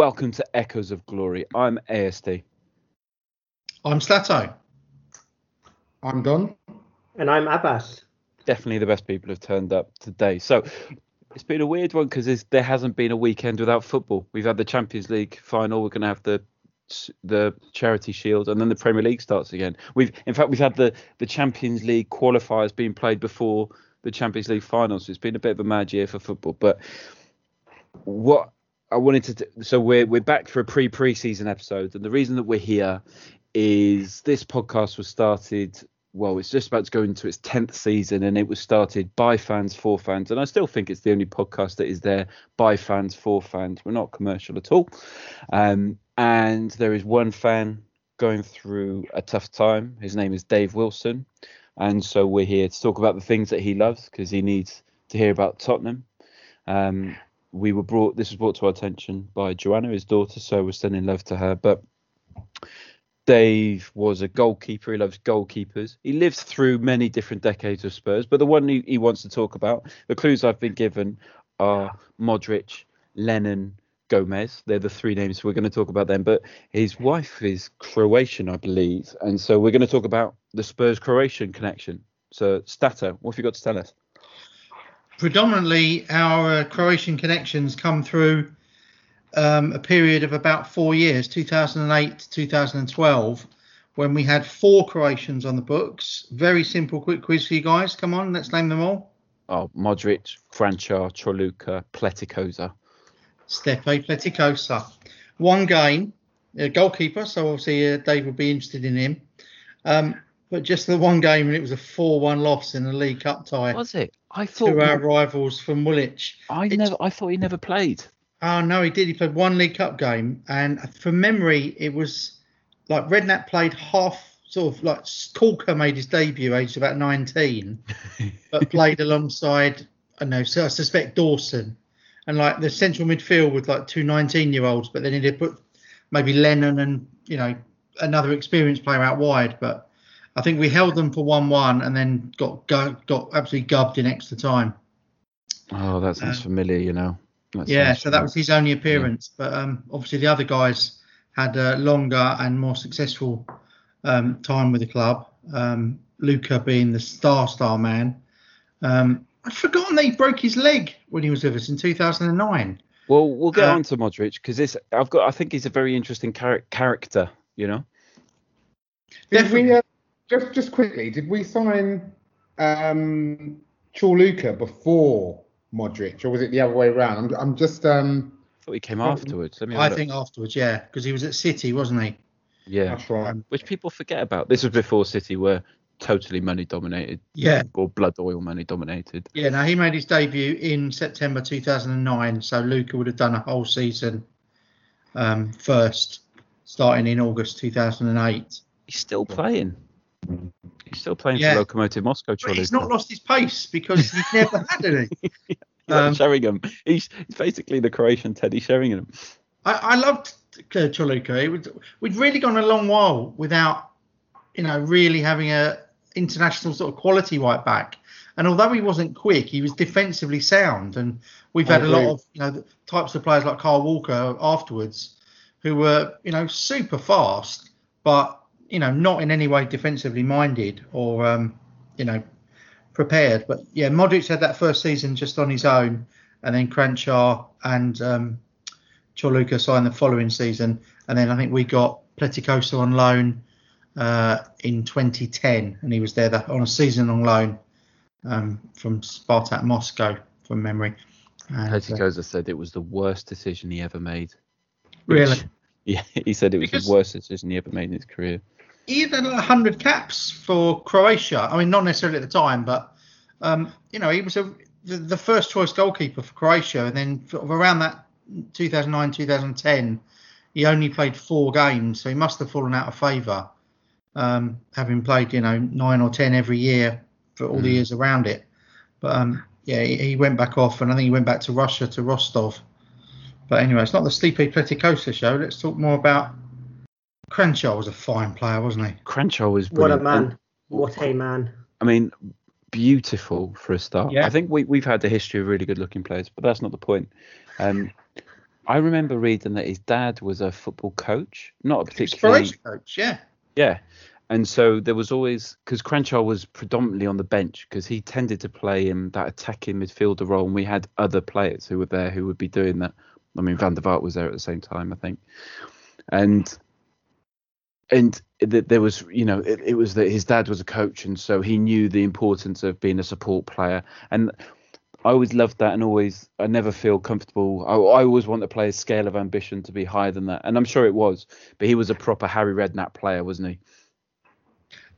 Welcome to Echoes of Glory. I'm ASD. I'm Slato. I'm Don. And I'm Abbas. Definitely the best people have turned up today. So it's been a weird one because there hasn't been a weekend without football. We've had the Champions League final. We're going to have the Charity Shield, and then the Premier League starts again. In fact we've had the Champions League qualifiers being played before the Champions League finals. So it's been a bit of a mad year for football. But what I wanted to do, so we're back for a pre-season episode, and the reason that we're here is this podcast was started. Well, it's just about to go into its 10th season, and it was started by fans for fans. And I still think it's the only podcast that is there by fans for fans. We're not commercial at all. And there is one fan going through a tough time. His name is Dave Wilson. And so we're here to talk about the things that he loves, because he needs to hear about Tottenham. This was brought to our attention by Joanna, his daughter. So we're sending love to her. But Dave was a goalkeeper. He loves goalkeepers. He lived through many different decades of Spurs, but the one he wants to talk about, the clues I've been given are Modric, Lennon, Gomes. They're the three names we're going to talk about then, but his wife is Croatian, I believe. And so we're going to talk about the Spurs-Croatian connection. So, Stato, what have you got to tell us? Predominantly, our Croatian connections come through a period of about 4 years, 2008 to 2012, when we had 4 Croatians on the books. Very simple, quick quiz for you guys. Come on, let's name them all. Oh, Modric, Kranjčar, Ćorluka, Pletikosa. Stepe Pletikosa. One game, a goalkeeper, so obviously Dave would be interested in him. But just the one game, and it was a 4-1 loss in a League Cup tie. Was it? I thought to our rivals from Woolwich. I thought he never played. Oh, no, he did. He played one League Cup game. And from memory, it was like Redknapp played half, sort of like Ćorluka made his debut aged about 19, but played alongside, I don't know, so I suspect Dawson. And like the central midfield with like two 19-year-olds, but then he'd put maybe Lennon and, you know, another experienced player out wide. But I think we held them for 1-1 and then got absolutely gubbed in extra time. Oh, that sounds familiar, you know. So that was his only appearance. Yeah. But obviously the other guys had a longer and more successful time with the club. Luka being the star man. I'd forgotten that he broke his leg when he was with us in 2009. Well, we'll get on to Modric because I think he's a very interesting character, you know. Did we, just quickly, did we sign Ćorluka before Modric, or was it the other way around? I'm just. I thought he came afterwards. Afterwards, yeah, because he was at City, wasn't he? Yeah, that's right. Which people forget about. This was before City were totally money dominated. Yeah, or blood oil money dominated. Yeah, now he made his debut in September 2009, so Luka would have done a whole season first, starting in August 2008. He's still playing. He's still playing for Lokomotiv Moscow. But he's not lost his pace because he's never had any. Sheringham. He's basically the Croatian Teddy Sheringham. I loved Ćorluka. We'd really gone a long while without, you know, really having a international sort of quality right back. And although he wasn't quick, he was defensively sound. And we've had a lot of, you know, types of players like Kyle Walker afterwards who were, you know, super fast, but you know, not in any way defensively minded or, you know, prepared. But, yeah, Modric had that first season just on his own. And then Kranjčar and Ćorluka signed the following season. And then I think we got Pletikosa on loan in 2010. And he was there on a season-long loan from Spartak Moscow, from memory. Pletikosa said it was the worst decision he ever made. Really? Yeah, he said it was the worst decision he ever made in his career. He had 100 caps for Croatia. I mean, not necessarily at the time, but, you know, he was the first choice goalkeeper for Croatia. And then around that 2009, 2010, he only played 4 games. So he must have fallen out of favour, having played, you know, 9 or 10 every year for all the years around it. But, yeah, he went back off, and I think he went back to Russia, to Rostov. But anyway, it's not the Sleepy Pletikosa show. Let's talk more about Kranjčar. Was a fine player, wasn't he? Kranjčar was brilliant. What a man. What a man. I mean, beautiful for a start. Yeah. I think we've had a history of really good looking players, but that's not the point. I remember reading that his dad was a football coach, not a particularly coach. Yeah. And so there was always, because Kranjčar was predominantly on the bench because he tended to play in that attacking midfielder role, and we had other players who were there who would be doing that. I mean, Van der Vaart was there at the same time, I think. And there was, you know, it was that his dad was a coach, and so he knew the importance of being a support player. And I always loved that, and I never feel comfortable. I always want to play a scale of ambition to be higher than that. And I'm sure it was, but he was a proper Harry Redknapp player, wasn't he?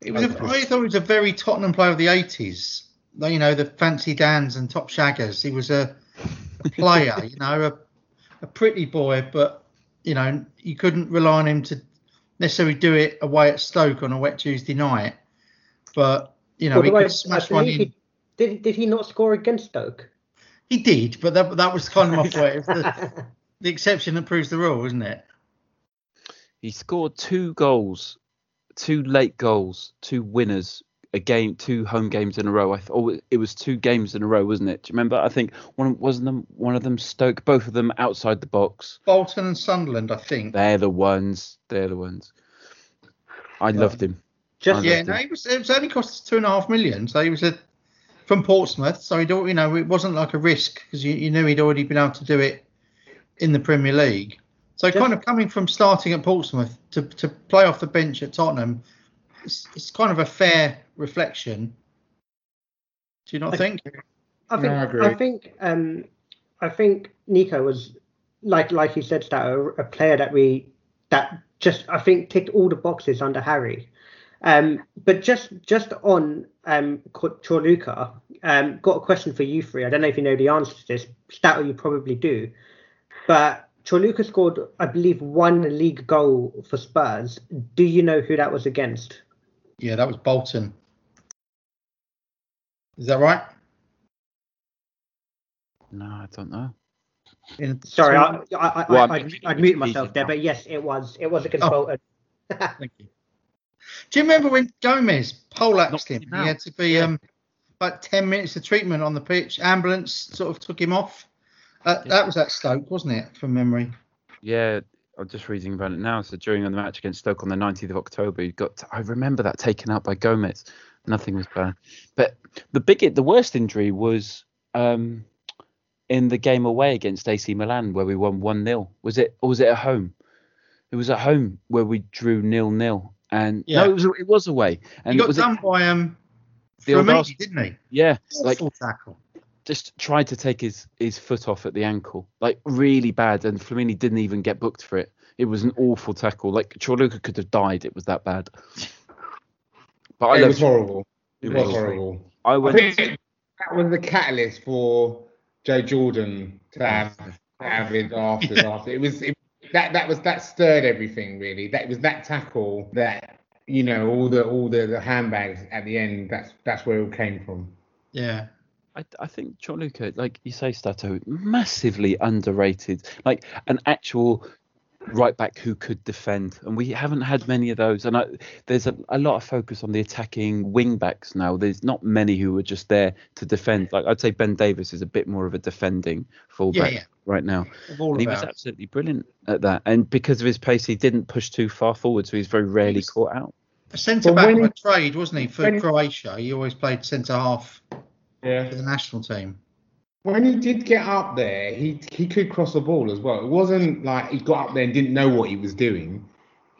I thought he was a very Tottenham player of the 80s. You know, the fancy dans and top shaggers. He was a player, you know, a pretty boy, but, you know, you couldn't rely on him to necessarily do it away at Stoke on a wet Tuesday night. But, you know, he could smash one in. Did he not score against Stoke? He did, but that was kind of my point. It's the exception that proves the rule, isn't it? He scored two goals, two late goals, two winners, a game, two home games in a row. I thought it was 2 games in a row, wasn't it? Do you remember? I think one of them Stoke, both of them outside the box. Bolton and Sunderland, I think. They're the ones. I loved him. It only cost us $2.5 million, so he was from Portsmouth, so it wasn't like a risk because you knew he'd already been able to do it in the Premier League. So kind of coming from starting at Portsmouth to play off the bench at Tottenham, it's kind of a fair reflection. Do you not think? I think Nico was like you said, Stato, a player that I think ticked all the boxes under Harry. But just on Ćorluka, got a question for you three. I don't know if you know the answer to this. Stato, you probably do. But Ćorluka scored, I believe, 1 league goal for Spurs. Do you know who that was against? Yeah, that was Bolton. Is that right? No, I don't know. Sorry, I'd mute myself there. But yes, it was against Bolton. Thank you. Do you remember when Gomes poleaxed him? He had to be like 10 minutes of treatment on the pitch. Ambulance sort of took him off. That was at Stoke, wasn't it, from memory? Yeah, I'm just reading about it now. So during the match against Stoke on the 19th of October, I remember that taken out by Gomes. Nothing was bad. But the worst injury was in the game away against AC Milan where we won 1-0. Was it? Or was it at home? It was at home where we drew 0-0. And yeah. No, it was away. And he got done by Firmini, didn't he? Yeah, tackle. Just tried to take his foot off at the ankle, like really bad. And Firmini didn't even get booked for it. It was an awful tackle. Like Ćorluka could have died. It was that bad. But it was horrible. It was horrible. I think that was the catalyst for Joe Jordan to have his after. That stirred everything really. That was that tackle that, you know, all the handbags at the end. That's where it all came from. Yeah, I think Ćorluka, like you say, Stato, massively underrated. Like an actual right back who could defend, and we haven't had many of those. And there's a lot of focus on the attacking wing backs now. There's not many who are just there to defend. Like I'd say Ben Davies is a bit more of a defending fullback. Yeah. Right now, and he was absolutely brilliant at that, and because of his pace he didn't push too far forward, so he's very rarely caught out. A centre back by trade, wasn't he, for Croatia? He always played centre half for the national team. When he did get up there, he could cross the ball as well. It wasn't like he got up there and didn't know what he was doing.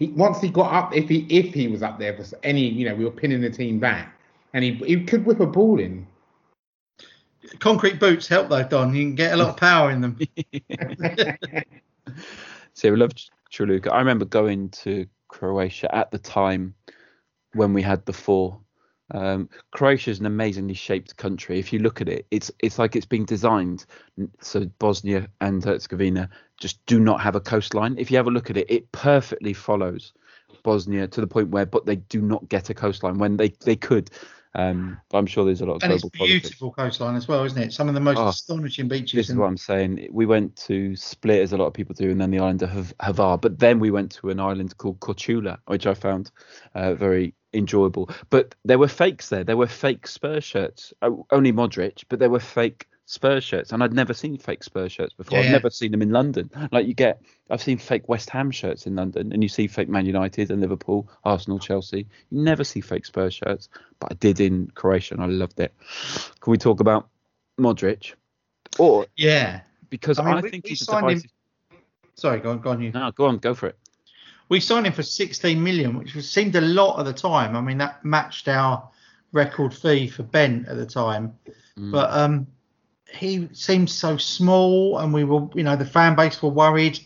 Once he got up, if he was up there for any, you know, we were pinning the team back, and he could whip a ball in. Concrete boots help though, Don. You can get a lot of power in them. So we loved Ćorluka. I remember going to Croatia at the time when we had the 4. Croatia is an amazingly shaped country. If you look at it, it's like it's been designed. So Bosnia and Herzegovina just do not have a coastline. If you have a look at it, it perfectly follows Bosnia to the point where, but they do not get a coastline when they could. But I'm sure there's a lot of global politics. And it's beautiful coastline as well, isn't it? Some of the most astonishing beaches. This is what I'm saying. We went to Split, as a lot of people do, and then the island of Hvar. But then we went to an island called Korčula, which I found very enjoyable. But there were fakes there. There were fake Spurs shirts. Only Modric, but there were fake Spurs shirts, and I'd never seen fake Spurs shirts before. Yeah, I've never seen them in London. Like I've seen fake West Ham shirts in London, and you see fake Man United and Liverpool, Arsenal, Chelsea. You never see fake Spurs shirts, but I did in Croatia, and I loved it. Can we talk about Modric? Or because I mean, I think he's a divisive... Sorry, go on, you. No, go on, go for it. We signed him for 16 million, which seemed a lot at the time. I mean, that matched our record fee for Bent at the time. Mm. But he seemed so small, and we were, you know, the fan base were worried,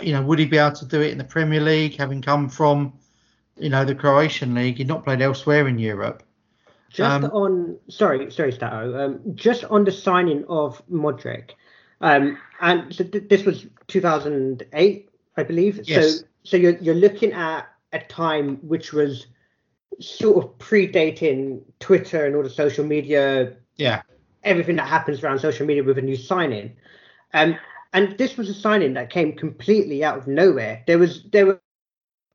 you know, would he be able to do it in the Premier League, having come from, you know, the Croatian League? He'd not played elsewhere in Europe. Just on, sorry, Stato, just on the signing of Modric, and so this was 2008, I believe. Yes. So you're looking at a time which was sort of predating Twitter and all the social media. Yeah. Everything that happens around social media with a new signing, and this was a signing that came completely out of nowhere. There were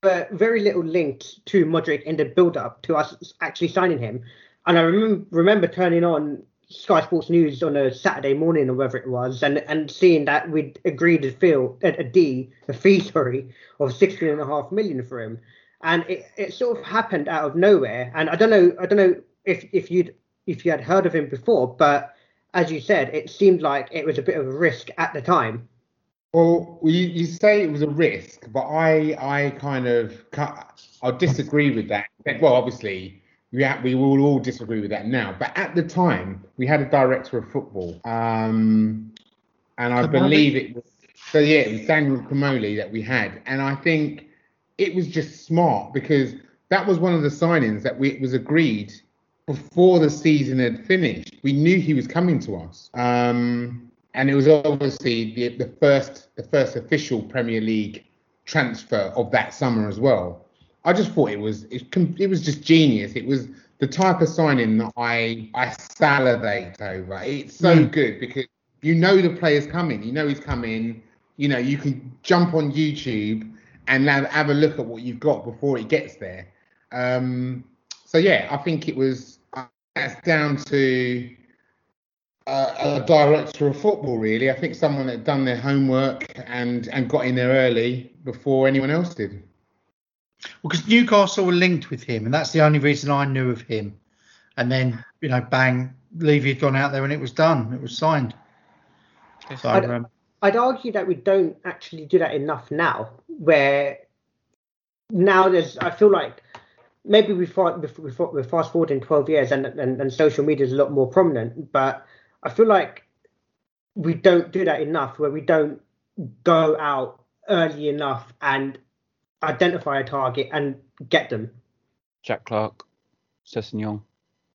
very little linked to Modric in the build-up to us actually signing him. And I remember turning on Sky Sports News on a Saturday morning or whatever it was, and seeing that we'd agreed a fee of 16.5 million for him. And it sort of happened out of nowhere. And I don't know if you had heard of him before, but as you said, it seemed like it was a bit of a risk at the time. Well, you say it was a risk, but I'll disagree with that. Well, obviously, we will all disagree with that now. But at the time, we had a director of football, and I believe it was it was Samuel Pimoli that we had, and I think it was just smart because that was one of the signings that it was agreed before the season had finished. We knew he was coming to us. And it was obviously the first official Premier League transfer of that summer as well. I just thought it was just genius. It was the type of signing that I salivate over. It's so good because you know the player's coming. You know he's coming. You know you can jump on YouTube and have a look at what you've got before it gets there. I think it was. That's down to a director of football, really. I think someone that had done their homework and got in there early before anyone else did. Well, because Newcastle were linked with him, and that's the only reason I knew of him. And then, you know, bang, Levy had gone out there and it was done. It was signed. So, I'd argue that we don't actually do that enough now, where now there's, I feel like, maybe we're fast forwarding 12 years and social media is a lot more prominent, but I feel like we don't do that enough, where we don't go out early enough and identify a target and get them. Jack Clark, Sessegnon.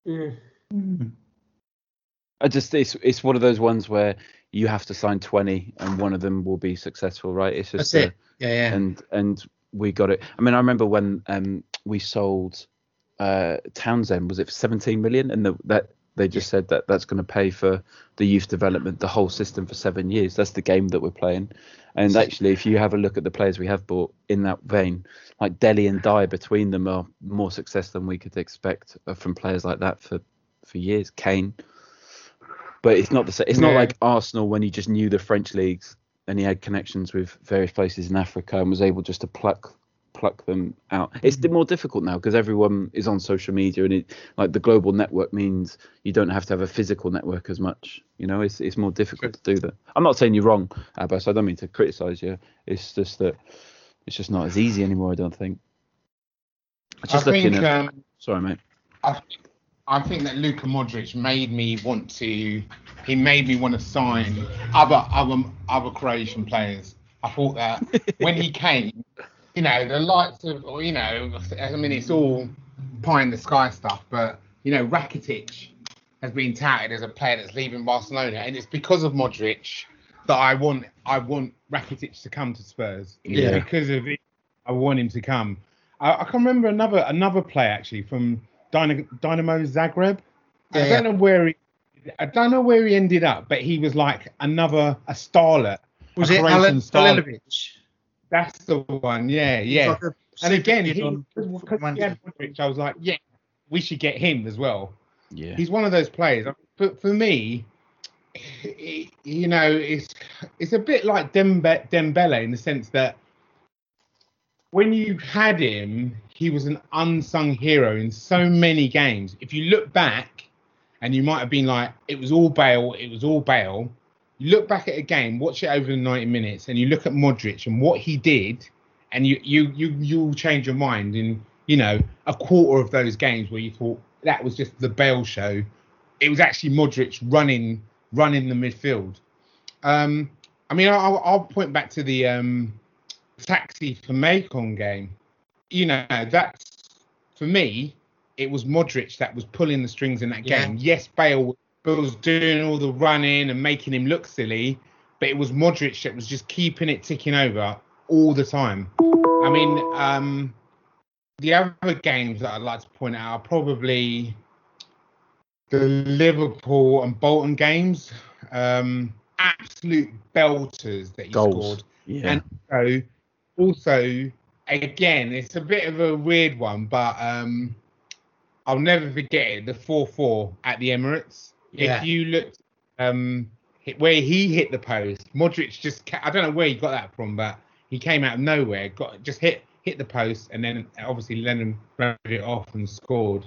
I just it's one of those ones where you have to sign 20 and one of them will be successful, right? It's just that's it. Yeah. And we got it. I mean, I remember when we sold Townsend, was it for 17 million? And they just said that that's going to pay for the youth development, the whole system for 7 years. That's the game that we're playing. And actually, if you have a look at the players we have bought in that vein, like Dele and Dye, between them are more success than we could expect from players like that for years. Kane. But it's not the same. It's not like Arsenal, when he just knew the French leagues and he had connections with various places in Africa and was able just to pluck them out. It's more difficult now because everyone is on social media, and it, like, the global network means you don't have to have a physical network as much. You know, it's more difficult to do that. I'm not saying you're wrong, Abbas. I don't mean to criticise you. It's just that it's just not as easy anymore, I don't think. Sorry, mate. I think that Luka Modric made me want to sign other Croatian players. I thought that when he came. You know, the likes of, you know, I mean, it's all pie in the sky stuff, but, you know, Rakitic has been touted as a player that's leaving Barcelona, and it's because of Modric that I want Rakitic to come to Spurs. Yeah. It's because of it, I want him to come. I can remember another player actually from Dynamo Zagreb. Yeah. I don't know where he ended up, but he was like a starlet. Was it Alan Stalinovich? That's the one, yeah. Like and again, because he had Modric, I was like, yeah, we should get him as well. Yeah, he's one of those players. But for me, you know, it's a bit like Dembele in the sense that when you had him, he was an unsung hero in so many games. If you look back, and you might have been like, it was all Bale. You look back at a game, watch it over the 90 minutes, and you look at Modric and what he did, and you'll change your mind in, you know, a quarter of those games where you thought that was just the Bale show. It was actually Modric running the midfield. I mean, I'll point back to the Taxi for Macon game. You know, that's, for me, it was Modric that was pulling the strings in that game. Yes, Bale was doing all the running and making him look silly, but it was Modric that was just keeping it ticking over all the time. I mean, the other games that I'd like to point out are probably the Liverpool and Bolton games. Absolute belters that he scored. Yeah. And also, again, it's a bit of a weird one, but I'll never forget it, the 4-4 at the Emirates. Yeah. If you look where he hit the post, Modric just, I don't know where he got that from, but he came out of nowhere, hit the post, and then obviously Lennon ran it off and scored.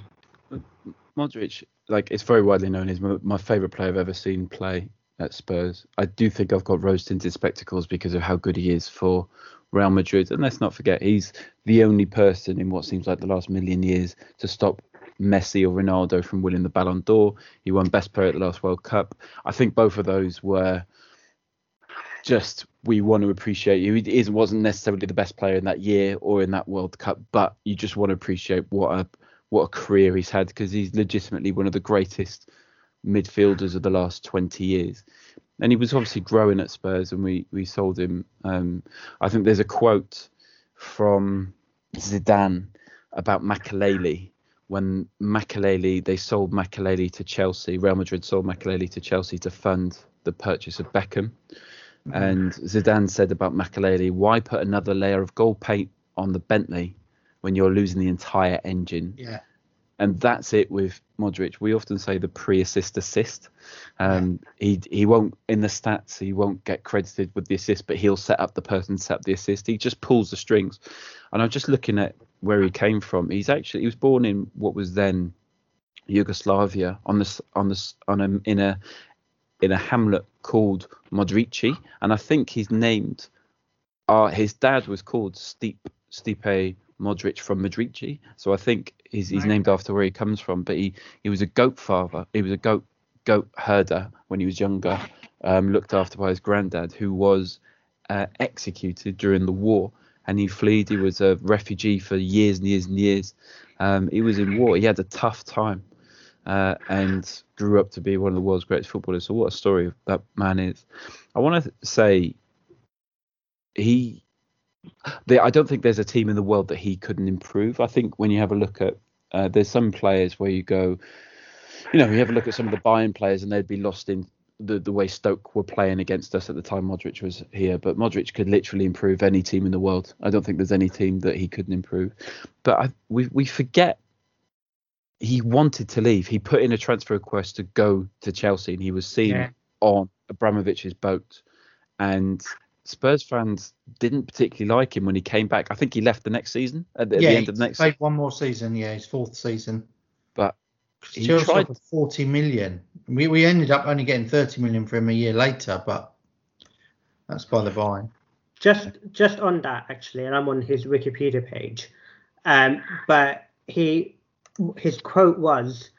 Modric, like, it's very widely known, is my favourite player I've ever seen play at Spurs. I do think I've got rose-tinted spectacles because of how good he is for Real Madrid. And let's not forget, he's the only person in what seems like the last million years to stop Messi or Ronaldo from winning the Ballon d'Or. He won Best Player at the last World Cup. I think both of those were just, we want to appreciate you. He wasn't necessarily the best player in that year or in that World Cup, but you just want to appreciate what a career he's had, because he's legitimately one of the greatest midfielders of the last 20 years. And he was obviously growing at Spurs, and we sold him. I think there's a quote from Zidane about Makélélé. When they sold Makélélé to Chelsea, Real Madrid sold Makélélé to Chelsea to fund the purchase of Beckham. And Zidane said about Makélélé, why put another layer of gold paint on the Bentley when you're losing the entire engine? Yeah. And that's it with Modric. We often say the pre-assist. He won't, in the stats, he won't get credited with the assist, but he'll set up the assist. He just pulls the strings. And I'm just looking at where he came from. He was born in what was then Yugoslavia in a hamlet called Modrici, and I think he's named. His dad was called Stipe Modric from Modrici, so I think he's named after where he comes from. But he was a goat father. He was a goat herder when he was younger, looked after by his granddad, who was executed during the war. And he fled. He was a refugee for years and years and years. He was in war. He had a tough time, and grew up to be one of the world's greatest footballers. So what a story that man is. I want to say I don't think there's a team in the world that he couldn't improve. I think when you have a look at, there's some players where you go, you know, you have a look at some of the Bayern players and they'd be lost in the way Stoke were playing against us at the time Modric was here. But Modric could literally improve any team in the world. I don't think there's any team that he couldn't improve. But we forget he wanted to leave. He put in a transfer request to go to Chelsea, and he was seen on Abramovich's boat. And Spurs fans didn't particularly like him when he came back. I think he left the next season, at the end of the next season. He played one more season, his fourth season. But he tried for 40 million. We ended up only getting 30 million for him a year later, but that's by the by. Just on that, actually, and I'm on his Wikipedia page, but his quote was,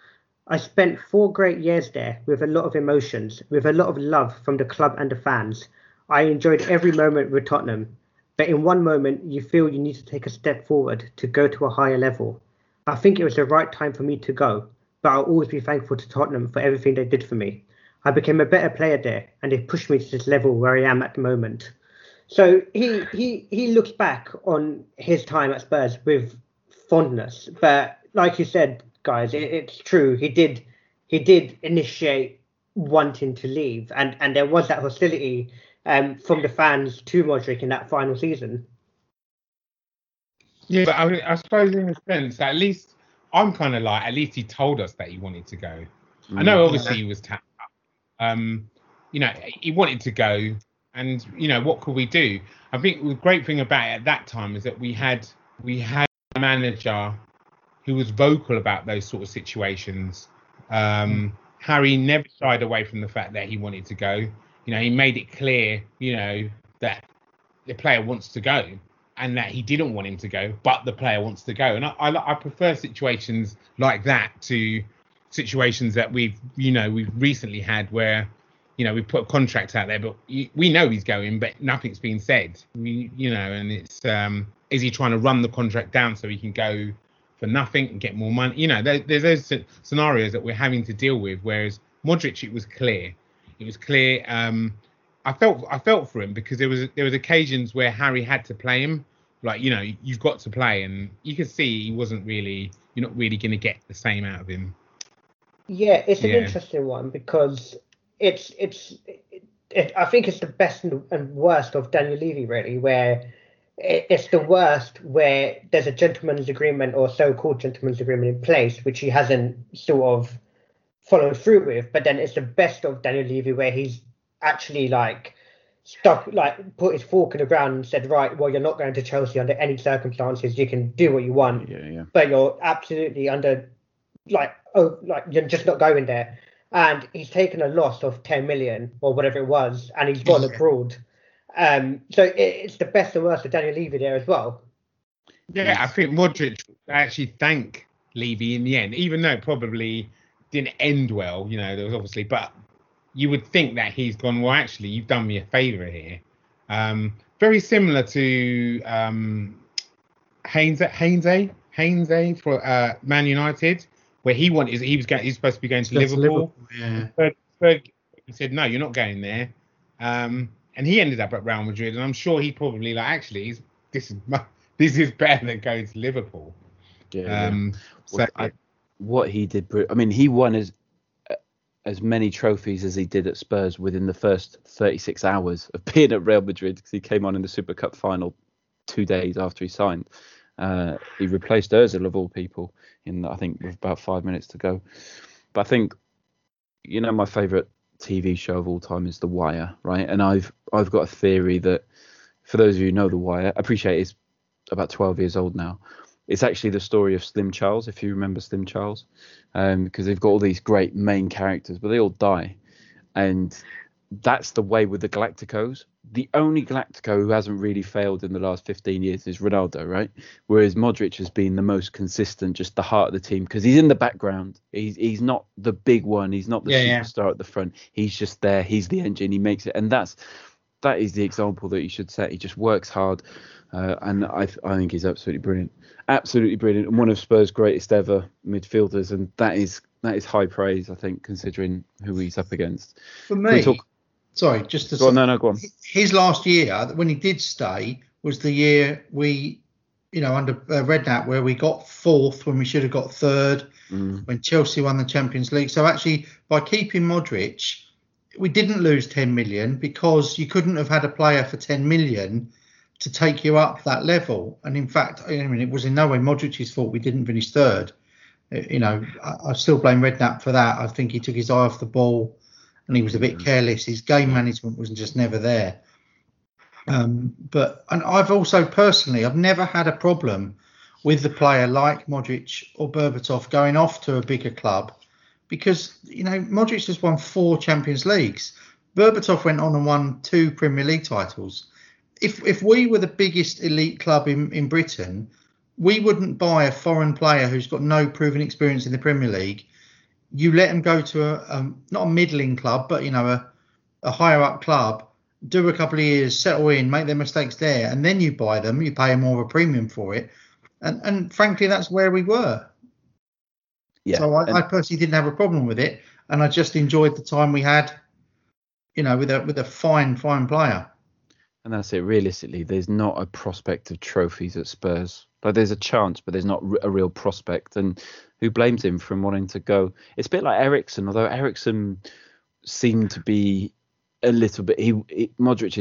I spent 4 great years there with a lot of emotions, with a lot of love from the club and the fans. I enjoyed every moment with Tottenham, but in one moment you feel you need to take a step forward to go to a higher level. I think it was the right time for me to go, but I'll always be thankful to Tottenham for everything they did for me. I became a better player there, and they pushed me to this level where I am at the moment. So he looks back on his time at Spurs with fondness, but like you said, guys, it's true. He did initiate wanting to leave, and there was that hostility from the fans to Modric in that final season. Yeah, but I suppose in a sense, at least I'm kind of like, at least he told us that he wanted to go. I know obviously he was tapped up. you know, he wanted to go. And, you know, what could we do? I think the great thing about it at that time is that we had a manager who was vocal about those sort of situations. Harry never shied away from the fact that he wanted to go. You know, he made it clear, you know, that the player wants to go and that he didn't want him to go, but the player wants to go. And I prefer situations like that to situations that we've recently had where, you know, we put a contract out there, but we know he's going, but nothing's been said. And it's, is he trying to run the contract down so he can go for nothing and get more money? You know, there's those scenarios that we're having to deal with. Whereas Modric, it was clear. It was clear. I felt for him because there was occasions where Harry had to play him, like, you know, you've got to play, and you could see he wasn't really. You're not really going to get the same out of him. Yeah, it's an interesting one because. I think it's the best and worst of Daniel Levy, really, where it's the worst where there's a gentleman's agreement or so-called gentleman's agreement in place, which he hasn't sort of followed through with. But then it's the best of Daniel Levy where he's actually like stuck, like put his fork in the ground and said, right, well, you're not going to Chelsea under any circumstances. You can do what you want, but you're absolutely under you're just not going there. And he's taken a loss of 10 million or whatever it was, and he's gone abroad. So it's the best and worst of Daniel Levy there as well. Yeah, I think Modric actually thanked Levy in the end, even though it probably didn't end well. You know, there was obviously, but you would think that he's gone, well, actually, you've done me a favour here. Very similar to Heinze for Man United. Where he wanted, he was supposed to be going to Liverpool. Ferg said, no, you're not going there. And he ended up at Real Madrid, and I'm sure he probably this is better than going to Liverpool. What he did, I mean, he won as many trophies as he did at Spurs within the first 36 hours of being at Real Madrid, because he came on in the Super Cup final 2 days after he signed. He replaced Özil of all people in, I think, with about 5 minutes to go. But I think, you know, my favourite TV show of all time is The Wire, right? And I've got a theory that, for those of you who know The Wire, I appreciate it's about 12 years old now. It's actually the story of Slim Charles, if you remember Slim Charles, because they've got all these great main characters, but they all die. And that's the way with the Galacticos. The only Galactico who hasn't really failed in the last 15 years is Ronaldo, right? Whereas Modric has been the most consistent, just the heart of the team, because he's in the background. He's not the big one. He's not the superstar at the front. He's just there. He's the engine. He makes it. And that is the example that you should set. He just works hard. And I think he's absolutely brilliant. Absolutely brilliant. And one of Spurs' greatest ever midfielders. And that is high praise, I think, considering who he's up against. For me... Sorry, just to say, go on. His last year, when he did stay, was the year we, you know, under Redknapp, where we got fourth when we should have got third, when Chelsea won the Champions League. So actually, by keeping Modric, we didn't lose 10 million because you couldn't have had a player for 10 million to take you up that level. And in fact, I mean, it was in no way Modric's fault we didn't finish third. You know, I still blame Redknapp for that. I think he took his eye off the ball. And he was a bit careless. His game management was just never there. And I've also personally, I've never had a problem with the player like Modric or Berbatov going off to a bigger club because, you know, Modric has won 4 Champions Leagues. Berbatov went on and won 2 Premier League titles. If we were the biggest elite club in Britain, we wouldn't buy a foreign player who's got no proven experience in the Premier League. You let him go to a not a middling club, but, you know, a higher up club, do a couple of years, settle in, make their mistakes there. And then you buy them, you pay more of a premium for it. And frankly, that's where we were. Yeah. So I personally didn't have a problem with it. And I just enjoyed the time we had, you know, with a fine player. And that's it. Realistically, there's not a prospect of trophies at Spurs. Like, there's a chance, but there's not a real prospect. And who blames him from wanting to go? It's a bit like Ericsson, although Ericsson seemed to be a little bit... Modric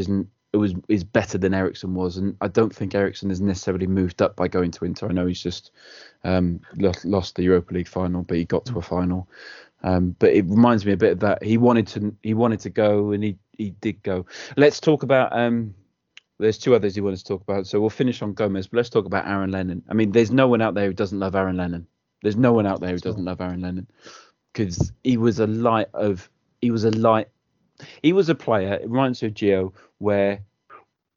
is better than Ericsson was, and I don't think Ericsson is necessarily moved up by going to Inter. I know he's just lost the Europa League final, but he got to a final. But it reminds me a bit of that. He wanted to go, and he did go. Let's talk about. There's two others he wanted to talk about, so we'll finish on Gomes. But let's talk about Aaron Lennon. I mean, there's no one out there who doesn't love Aaron Lennon. Because he was a light of. He was a player. It reminds me of Gio, where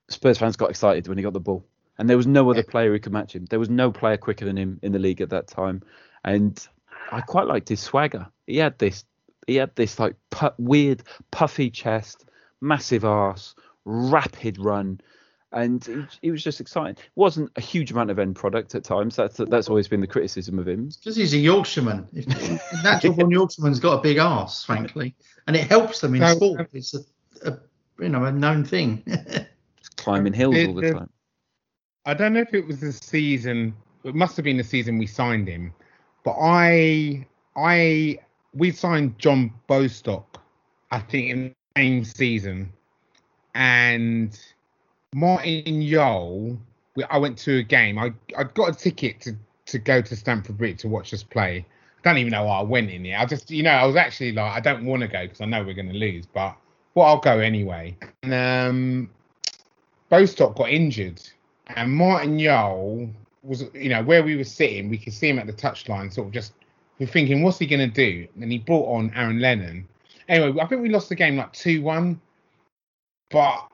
Spurs fans got excited when he got the ball, and there was no other player who could match him. There was no player quicker than him in the league at that time, and I quite liked his swagger. He had this like weird puffy chest, massive arse, rapid run, and he was just exciting. Wasn't a huge amount of end product at times. That's always been the criticism of him. Because he's a Yorkshireman. Natural born Yorkshireman's got a big arse, frankly, and it helps them in sport. It's a known thing. Climbing hills all the time. I don't know if it was the season. It must have been the season we signed him. But we signed John Bostock, I think, in the same season, and Martin Yole. I went to a game. I got a ticket to go to Stamford Bridge to watch us play. I don't even know why I went in there. I just, I was actually like, I don't want to go because I know we're going to lose, but well, I'll go anyway. And Bostock got injured, and Martin Yole was, where we were sitting, we could see him at the touchline, sort of just, we're thinking, what's he going to do? And he brought on Aaron Lennon. Anyway, I think we lost the game like 2-1. But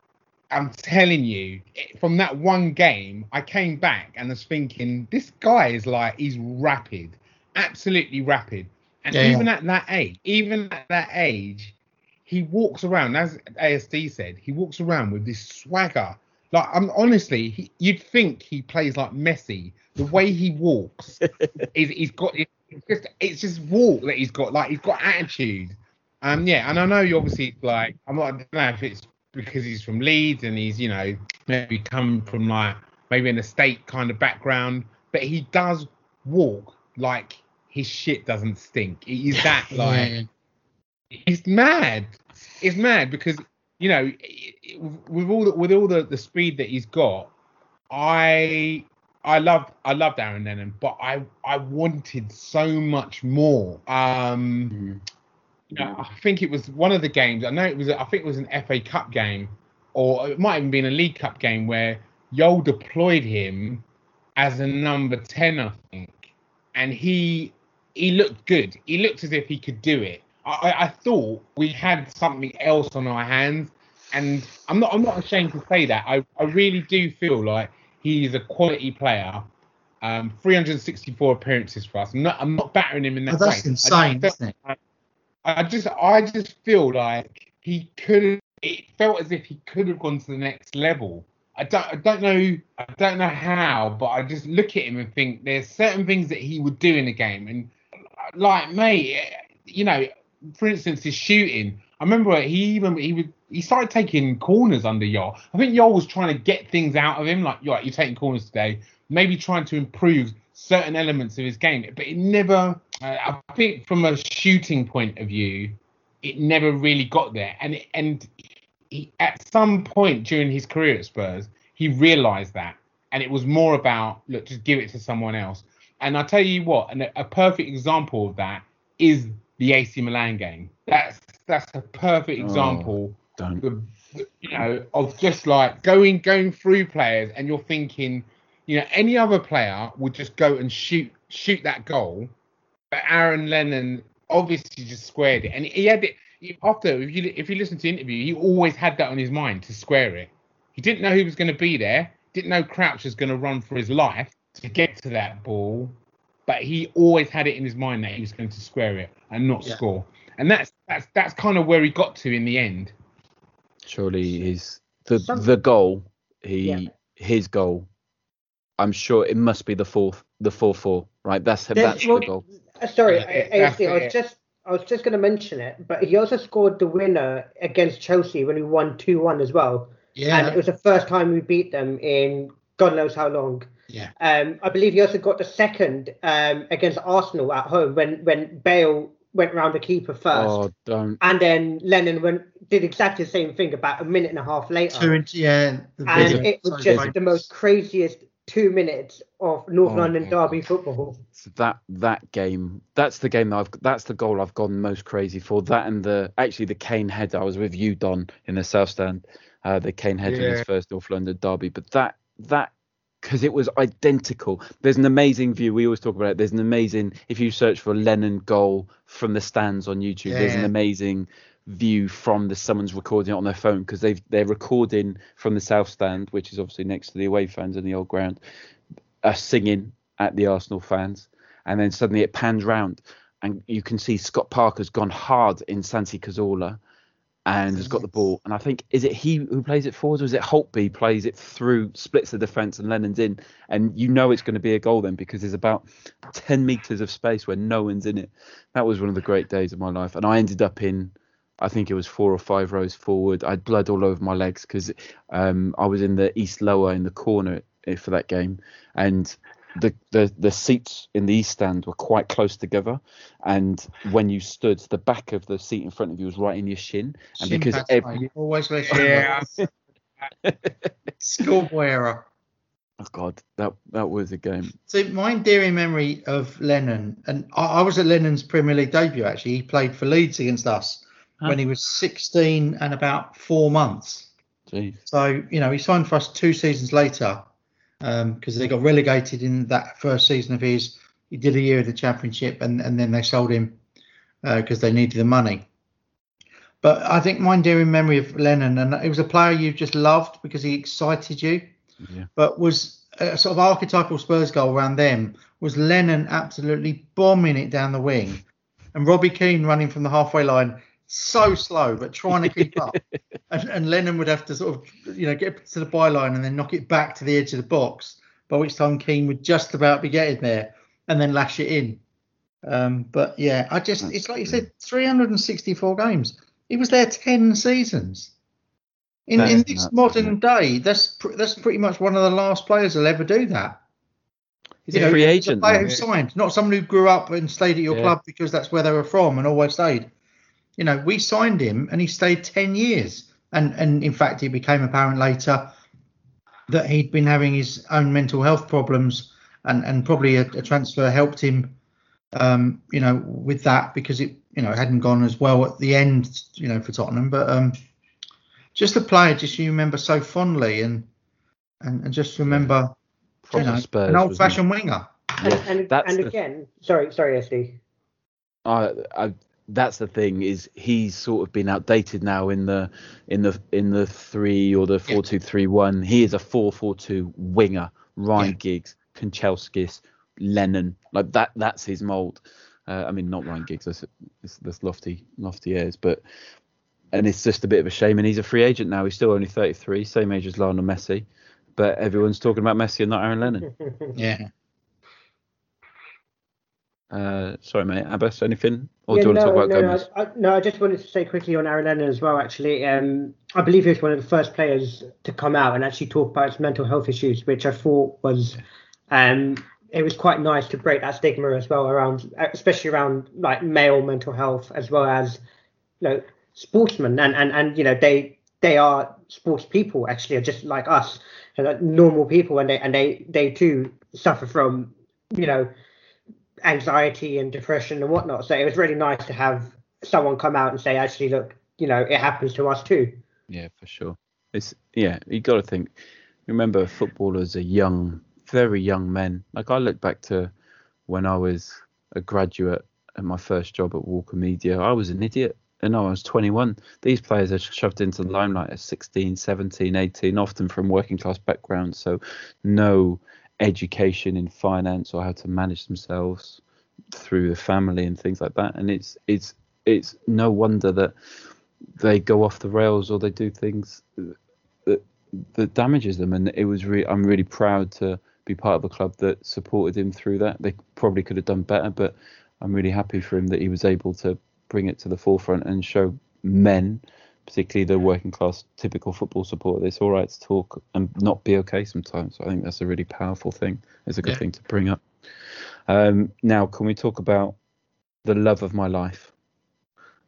I'm telling you, from that one game, I came back and was thinking, this guy is like, he's rapid, absolutely rapid. And even at that age, he walks around, as ASD said, he walks around with this swagger. Like, honestly, you'd think he plays like Messi. The way he walks, it's just walk that he's got. Like, he's got attitude. And I know you obviously like. I don't know if it's because he's from Leeds and he's maybe come from like maybe an estate kind of background, but he does walk like his shit doesn't stink. He's that like. It's mad. It's mad because. With all the speed that he's got, I loved Aaron Lennon, but I wanted so much more. I think it was one of the games. I think it was an FA Cup game, or it might even been a League Cup game where Yole deployed him as a number 10, I think, and he looked good. He looked as if he could do it. I thought we had something else on our hands, and I'm not ashamed to say that. I really do feel like he's a quality player. 364 appearances for us. I'm not battering him in that way. That's insane, isn't it? I just feel like he could. It felt as if he could have gone to the next level. I don't know how, but I just look at him and think there's certain things that he would do in a game, and like mate, for instance, his shooting. I remember he started taking corners under Yole. I think Yole was trying to get things out of him, like you're taking corners today, maybe trying to improve certain elements of his game. But it never, I think, from a shooting point of view, it never really got there. And he, at some point during his career at Spurs, he realised that, and it was more about look, just give it to someone else. And I tell you what, a perfect example of that is the AC Milan game. That's a perfect example of just like going through players, and you're thinking, any other player would just go and shoot that goal, but Aaron Lennon obviously just squared it, and he had it. After, if you listen to the interview, he always had that on his mind to square it. He didn't know who was going to be there, didn't know Crouch was going to run for his life to get to that ball. But he always had it in his mind that he was going to square it and not score. And that's kind of where he got to in the end. Surely his goal, I'm sure it must be the 4-4, right? That's the goal. Sorry, AFC, I was just going to mention it, but he also scored the winner against Chelsea when we won 2-1 as well. Yeah. And it was the first time we beat them in God knows how long. Yeah. I believe he also got the second against Arsenal at home when Bale went round the keeper first. Oh, don't. And then Lennon did exactly the same thing about a minute and a half later. And it was just the most craziest 2 minutes of North London derby football. So that game, that's the game that's the goal I've gone most crazy for. That and the Kane header. I was with you, Don, in the South Stand. The Kane header in his first North London derby. But that because it was identical. There's an amazing view. We always talk about it. There's an amazing, if you search for Lennon goal from the stands on YouTube, there's an amazing view from someone's recording it on their phone, because they're recording from the South Stand, which is obviously next to the away fans in the old ground, singing at the Arsenal fans, and then suddenly it pans round and you can see Scott Parker's gone hard in Santi Cazorla and has got the ball, and I think, is it he who plays it forwards, or is it Holtby plays it through, splits the defence, and Lennon's in, and you know it's going to be a goal then, because there's about 10 metres of space where no one's in it. That was one of the great days of my life, and I ended up in, I think it was 4 or 5 rows forward. I had blood all over my legs because I was in the East Lower in the corner for that game. And the seats in the East Stand were quite close together. And when you stood, the back of the seat in front of you was right in your shin. And shin, because always my shin. Schoolboy era. Oh, God, that was a game. So my endearing memory of Lennon, and I was at Lennon's Premier League debut, actually. He played for Leeds against us. When he was 16 and about 4 months. Jeez. So, he signed for us 2 seasons later because they got relegated in that first season of his. He did a year of the Championship and then they sold him because they needed the money. But I think my endearing memory of Lennon, and it was a player you just loved because he excited you, but was a sort of archetypal Spurs goal around them, was Lennon absolutely bombing it down the wing and Robbie Keane running from the halfway line, so slow, but trying to keep up. And Lennon would have to sort of, get to the byline and then knock it back to the edge of the box, by which time Keane would just about be getting there and then lash it in. But yeah, it's like you said, 364 games. He was there 10 seasons. In this modern day, that's pretty much one of the last players that'll ever do that. He's a free agent. A player who signed, not someone who grew up and stayed at your club because that's where they were from and always stayed. We signed him and he stayed 10 years. And in fact, it became apparent later that he'd been having his own mental health problems and probably a transfer helped him, with that because it, hadn't gone as well at the end, for Tottenham. But just a player you remember so fondly and just remember Spurs, an old-fashioned winger. Yeah. Sorry, SD. That's the thing, is he's sort of been outdated now in the 3 or the 4-2-3-1. He is a 4-4-2 winger. Ryan Giggs, Kanchelskis, Lennon, like that. That's his mould. I mean, not Ryan Giggs. That's lofty airs, but and it's just a bit of a shame. And he's a free agent now. He's still only 33, same age as Lionel Messi, but everyone's talking about Messi and not Aaron Lennon. Yeah. Sorry, mate. Abbas, anything? Or do you want to talk about Gomes? I just wanted to say quickly on Aaron Lennon as well, actually. I believe he was one of the first players to come out and actually talk about his mental health issues, which I thought was... it was quite nice to break that stigma as well, especially around like male mental health, as well as sportsmen. And they are sports people, actually, just like us, like normal people, and they too suffer from, anxiety and depression and whatnot. So it was really nice to have someone come out and say, actually, look, it happens to us too. Yeah, for sure. You got to think, remember, footballers are young, very young men. Like, I look back to when I was a graduate at my first job at Walker Media. I was an idiot and I was 21. These players are shoved into the limelight at 16, 17, 18, often from working class backgrounds. So no education in finance or how to manage themselves through the family and things like that, and it's no wonder that they go off the rails or they do things that damages them. And it was I'm really proud to be part of a club that supported him through that. They probably could have done better, but I'm really happy for him that he was able to bring it to the forefront and show men, particularly the working class, typical football supporter, it's all right to talk and not be okay sometimes. So I think that's a really powerful thing. It's a good thing to bring up. Now, can we talk about the love of my life?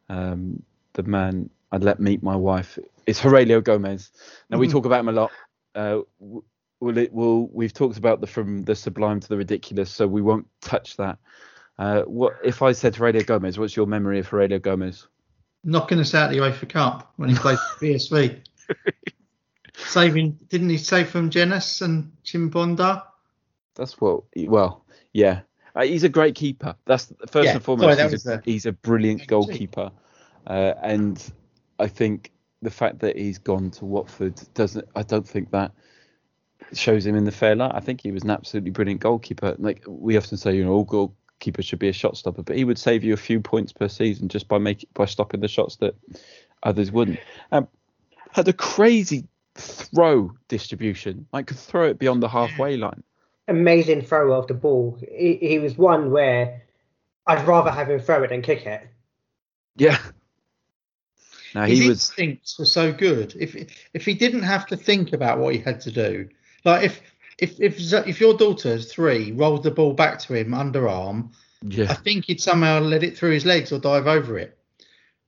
The man I'd let meet my wife. It's Heurelho Gomes. Now, we talk about him a lot. We've talked about from the sublime to the ridiculous, so we won't touch that. What if I said Heurelho Gomes? What's your memory of Heurelho Gomes? Knocking us out of the UEFA Cup when he played for PSV. Didn't he save from Jenas and Chimbonda? Yeah. He's a great keeper. That's first and foremost. He's a brilliant goalkeeper, and I think the fact that he's gone to Watford I don't think that shows him in the fair light. I think he was an absolutely brilliant goalkeeper. Like we often say, all goalkeepers should be a shot stopper, but he would save you a few points per season just by stopping the shots that others wouldn't. Had a crazy throw distribution. I could throw it beyond the halfway line. Amazing throw of the ball. He was one where I'd rather have him throw it than kick it. Yeah. Now his instincts were so good. If he didn't have to think about what he had to do, like if your daughter's 3 rolled the ball back to him underarm, I think he'd somehow let it through his legs or dive over it.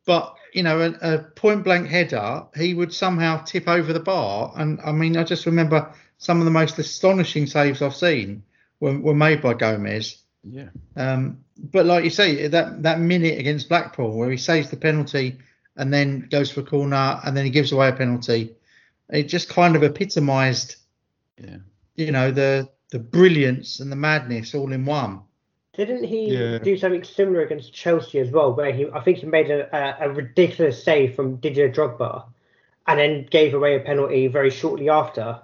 But a point blank header, he would somehow tip over the bar. And I mean, I just remember some of the most astonishing saves I've seen were made by Gomes. Yeah. But like you say, that minute against Blackpool where he saves the penalty and then goes for a corner and then he gives away a penalty, it just kind of epitomised, the brilliance and the madness all in one. Didn't he do something similar against Chelsea as well, where I think he made a ridiculous save from Didier Drogba and then gave away a penalty very shortly after?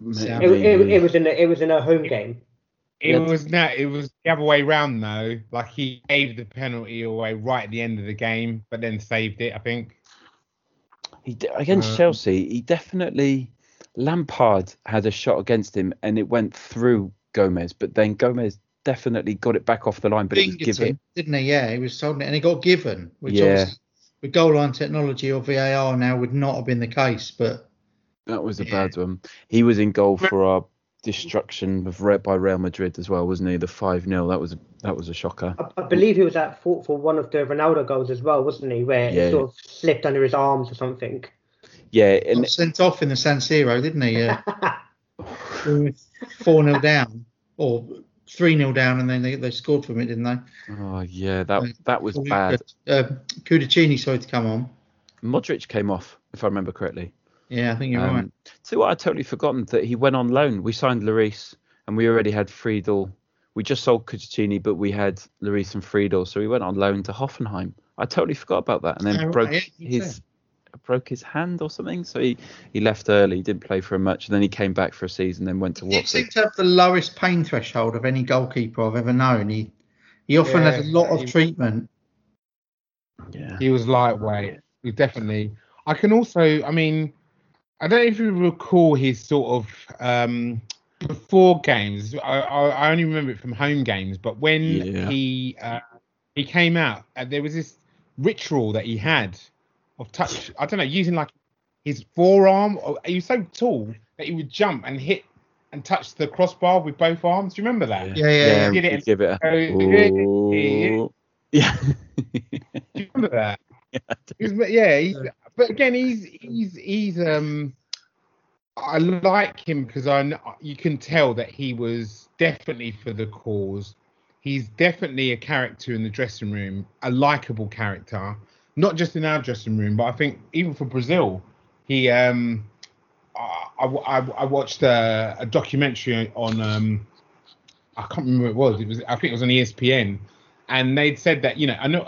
It was in a home game. It was the other way round though. Like he gave the penalty away right at the end of the game, but then saved it. I think against Chelsea, he definitely Lampard had a shot against him, and it went through Gomes, but then Gomes definitely got it back off the line. But it was given, didn't he? Yeah, he was sold it, and he got given. Which obviously, with goal line technology or VAR now, would not have been the case, but. That was a bad one. He was in goal for our destruction by Real Madrid as well, wasn't he? The 5-0. That was a shocker. I believe he was at fault for one of the Ronaldo goals as well, wasn't he? Where it sort of slipped under his arms or something. Yeah, and got sent off in the San Siro, didn't he? Yeah. 4-0 down or 3-0 down, and then they scored from it, didn't they? Oh yeah, that was bad. Cudicini started to come on. Modric came off, if I remember correctly. Yeah, I think you're right. So what I'd totally forgotten that he went on loan. We signed Lloris and we already had Friedel. We just sold Cudicini, but we had Lloris and Friedel. So he went on loan to Hoffenheim. I totally forgot about that. And then broke his hand or something. So he left early, didn't play for him much. And then he came back for a season, then went to Watford. He seemed to have the lowest pain threshold of any goalkeeper I've ever known. He often had a lot of treatment. Yeah, he was lightweight. He definitely. I can also, I don't know if you recall his sort of before games. I only remember it from home games. But when he came out, there was this ritual that he had of touch. I don't know, using like his forearm. He was so tall that he would jump and hit and touch the crossbar with both arms. Do you remember that? Yeah. He did it. Give it a... Yeah. Do you remember that? But again, he's I like him because you can tell that he was definitely for the cause. He's definitely a character in the dressing room, a likable character, not just in our dressing room, but I think even for Brazil, he. I watched a documentary on I can't remember what it was. I think it was on ESPN, and they'd said that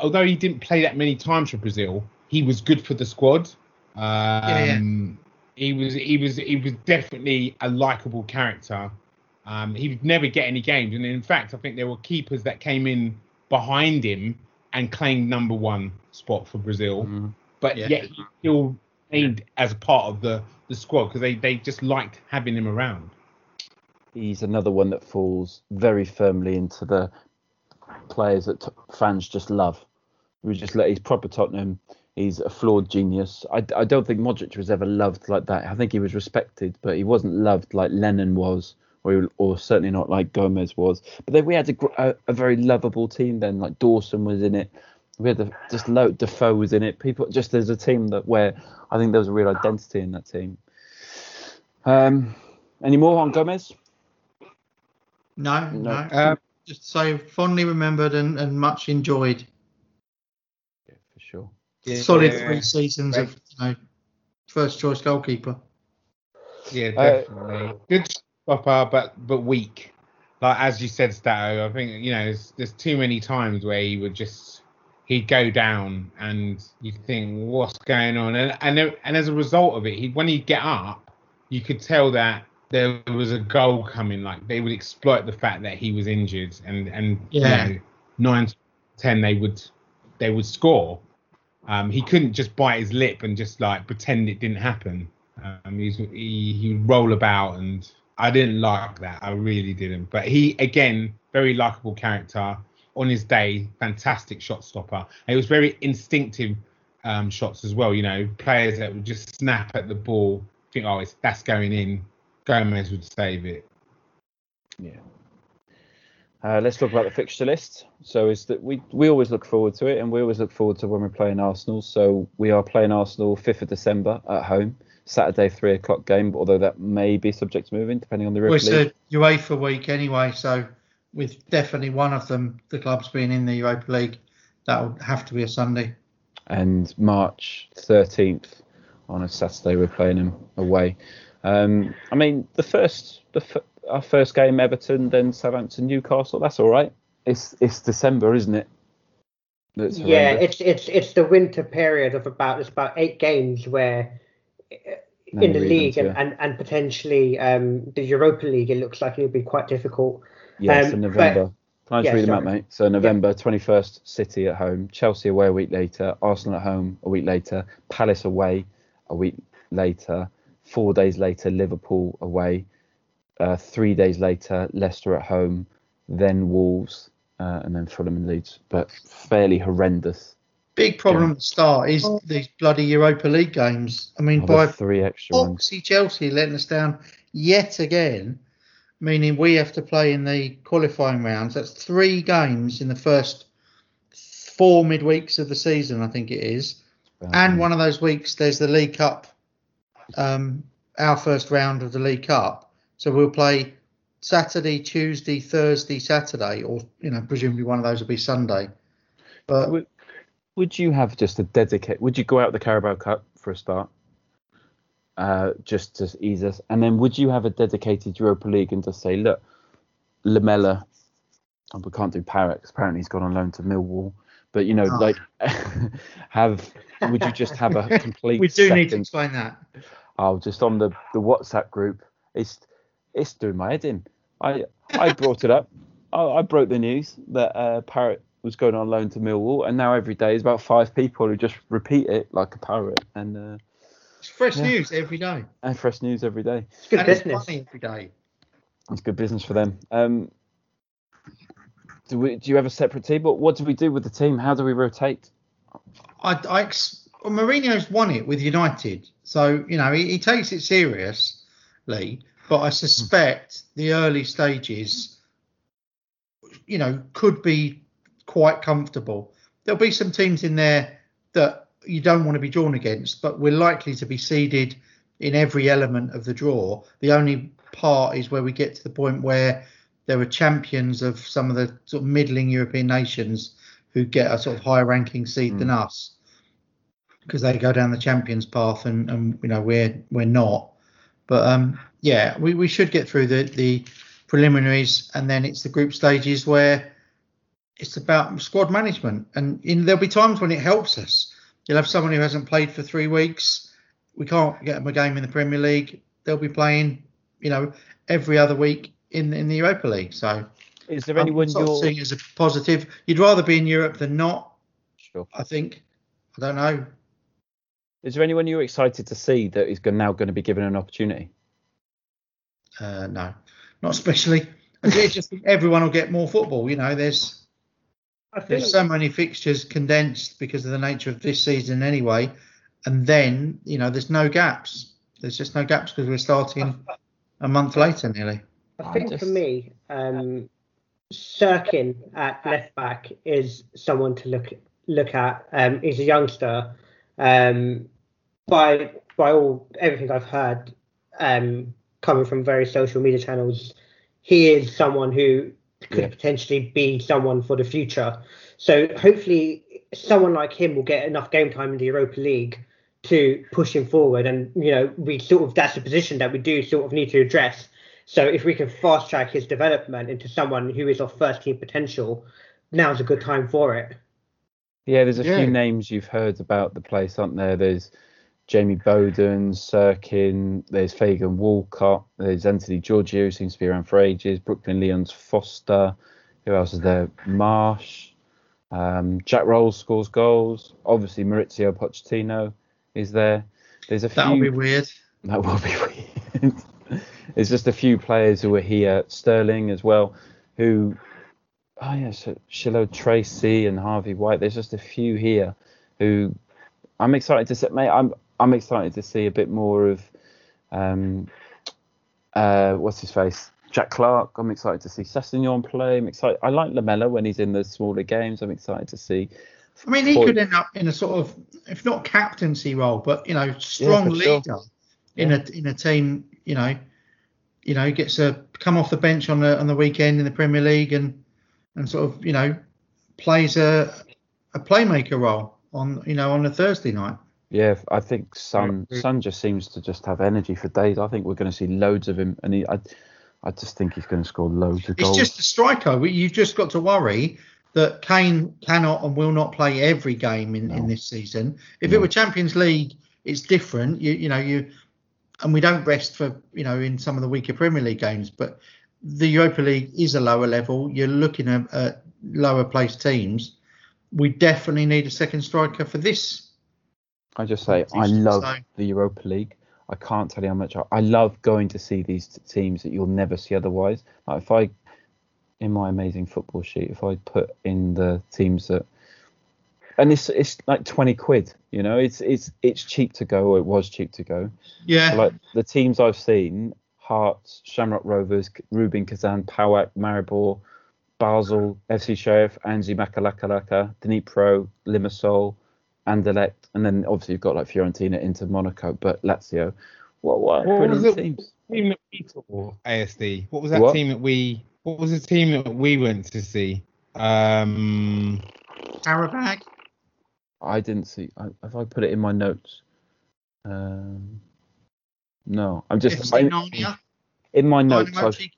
although he didn't play that many times for Brazil, he was good for the squad. He was definitely a likable character. He would never get any games, and in fact, I think there were keepers that came in behind him and claimed number 1 spot for Brazil. Mm-hmm. But yet he still aimed as part of the squad because they just liked having him around. He's another one that falls very firmly into the players that fans just love. He's proper Tottenham. He's a flawed genius. I don't think Modric was ever loved like that. I think he was respected, but he wasn't loved like Lennon was, or certainly not like Gomes was. But then we had a very lovable team then, like Dawson was in it. We had Defoe was in it. People there's a team where I think there was a real identity in that team. Any more on Gomes? No. Just so fondly remembered and much enjoyed. Yeah, for sure. Yeah, solid 3 seasons of first choice goalkeeper. Yeah, definitely. Good stopper, but weak. Like as you said, Stato, I think there's too many times where he would just he'd go down and you'd think, what's going on? And as a result of it, when he'd get up, you could tell that there was a goal coming. Like they would exploit the fact that he was injured, and 9 to 10 they would score. He couldn't just bite his lip and just like pretend it didn't happen. He'd roll about, and I didn't like that. I really didn't. But he, again, very likable character on his day. Fantastic shot stopper. And it was very instinctive shots as well. Players that would just snap at the ball, think, oh, that's going in. Gomes would save it. Yeah. Let's talk about the fixture list. So is that we always look forward to it, and we always look forward to when we're playing Arsenal. So we are playing Arsenal 5th of December at home. Saturday 3:00 game, although that may be subject to moving depending on the Europa League. It's a UEFA week anyway, so with definitely one of them, the clubs being in the Europa League, that would have to be a Sunday. And March 13th on a Saturday, we're playing them away. Our first game, Everton, then Southampton, Newcastle. That's all right. It's December, isn't it? Yeah, it's the winter period of about 8 games where. In the league and potentially the Europa League, it looks like it'll be quite difficult. Yes, in November. Can I just read them out, mate? So November 21st, City at home, Chelsea away a week later, Arsenal at home a week later, Palace away a week later, 4 days later, Liverpool away, 3 days later, Leicester at home, then Wolves, and then Fulham and Leeds. But fairly horrendous. Big problem at the start is these bloody Europa League games. I mean, by 3 extra ones. Chelsea letting us down yet again, meaning we have to play in the qualifying rounds. That's 3 games in the first 4 midweeks of the season, I think it is. And one of those weeks, there's the League Cup, our first round of the League Cup. So we'll play Saturday, Tuesday, Thursday, Saturday, or presumably one of those will be Sunday. But would you have just a dedicate? Would you go out the Carabao Cup for a start, just to ease us? And then would you have a dedicated Europa League and just say, look, Lamela, and we can't do Parrott because apparently he's gone on loan to Millwall. But would you just have a complete? We do need to explain that. Oh, just on the WhatsApp group, it's doing my head in. I brought it up. I broke the news that Parrott was going on loan to Millwall, and now every day is about 5 people who just repeat it like a parrot. And it's fresh news every day. And fresh news every day. It's good business. It's funny every day. It's good business for them. Do you have a separate team? But what do we do with the team? How do we rotate? Mourinho's won it with United, so he takes it seriously. But I suspect the early stages, could be quite comfortable. There'll be some teams in there that you don't want to be drawn against, but we're likely to be seeded in every element of the draw. The only part is where we get to the point where there are champions of some of the sort of middling European nations who get a sort of higher ranking seed than us, because they go down the champions path and we're not. But we should get through the preliminaries, and then it's the group stages where it's about squad management, and there'll be times when it helps us. You'll have someone who hasn't played for 3 weeks. We can't get them a game in the Premier League. They'll be playing, every other week in the Europa League. So, is there anyone you're seeing as a positive? You'd rather be in Europe than not. Sure. I think. I don't know. Is there anyone you're excited to see that is now going to be given an opportunity? No, not especially. I just think everyone will get more football. There's so many fixtures condensed because of the nature of this season anyway. And then, there's no gaps. There's just no gaps because we're starting a month later nearly. I think for me, Sirkin at left back is someone to look at. He's a youngster. By everything I've heard, coming from various social media channels, he is someone who could potentially be someone for the future. So hopefully someone like him will get enough game time in the Europa League to push him forward. And, you know, we sort of, that's a position that we do sort of need to address. So if we can fast track his development into someone who is of first team potential, now's a good time for it. Yeah, there's a few names you've heard about the place, aren't there? There's Jamie Bowden, Sirkin, there's Fagan Walcott, there's Anthony Giorgio, who seems to be around for ages, Brooklyn Leon's Foster, who else is there? Marsh, Jack Rolls scores goals, obviously Maurizio Pochettino is there. There's a few. That'll be weird. That will be weird. There's just a few players who are here, Sterling as well, who... Oh, yeah, so Shiloh Tracy and Harvey White. There's just a few here who I'm excited to see. Mate, I'm excited to see a bit more of, what's his face? Jack Clark. I'm excited to see Sessegnon play. I'm excited. I like Lamela when he's in the smaller games. I'm excited to see. I mean, he could end up in a sort of, if not captaincy role, but, you know, strong leader in a team, you know, gets to come off the bench on the weekend in the Premier League and sort of, you know, plays a playmaker role on a Thursday night. Yeah, I think Son just seems to just have energy for days. I think we're going to see loads of him, and I just think he's going to score loads of goals. It's just a striker. You've just got to worry that Kane cannot and will not play every game in this season. If it were Champions League, it's different. And we don't rest for, in some of the weaker Premier League games, but the Europa League is a lower level. You're looking at lower placed teams. We definitely need a second striker for this. I just say I love the Europa League. I can't tell you how much I love going to see these teams that you'll never see otherwise. Like in my amazing football sheet, if I put in the teams that, and it's like 20 £20, it's cheap to go, or it was cheap to go. Yeah. So like the teams I've seen. Hearts, Shamrock Rovers, Rubin Kazan, Powak, Maribor, Basel, FC Sheriff, Anzi Makalaka, Dnipro, Limassol, Anderlecht, and then obviously you've got like Fiorentina, Inter, Monaco, but Lazio. What was the team that we saw, ASD? What was that team that we? What was the team that we went to see? Karabag. I didn't see. If I put it in my notes. No, I'm just in my notes. I think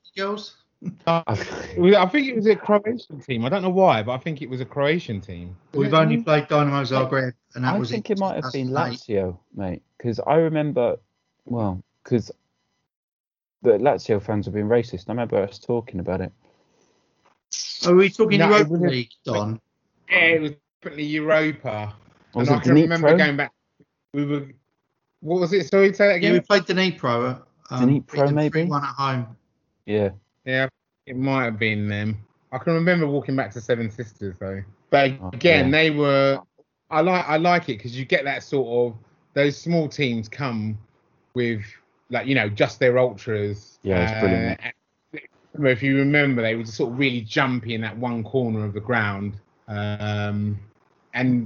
it was a Croatian team. I don't know why, but I think it was a Croatian team. We've only played Dynamo Zagreb, and that was it. I think it might have been Lazio, mate, because I remember, because the Lazio fans have been racist. I remember us talking about it. Are we talking Europa League, Don? Yeah, it was definitely Europa. And I can remember going back. We were. What was it? Sorry, say that again. Yeah, we played Dnipro. Dnipro, maybe? 3-1 at home. Yeah. Yeah, it might have been them. I can remember walking back to Seven Sisters, though. But again, they were... I like it because you get that sort of... Those small teams come with, just their ultras. Yeah, it's brilliant. If you remember, they were just sort of really jumpy in that one corner of the ground. And...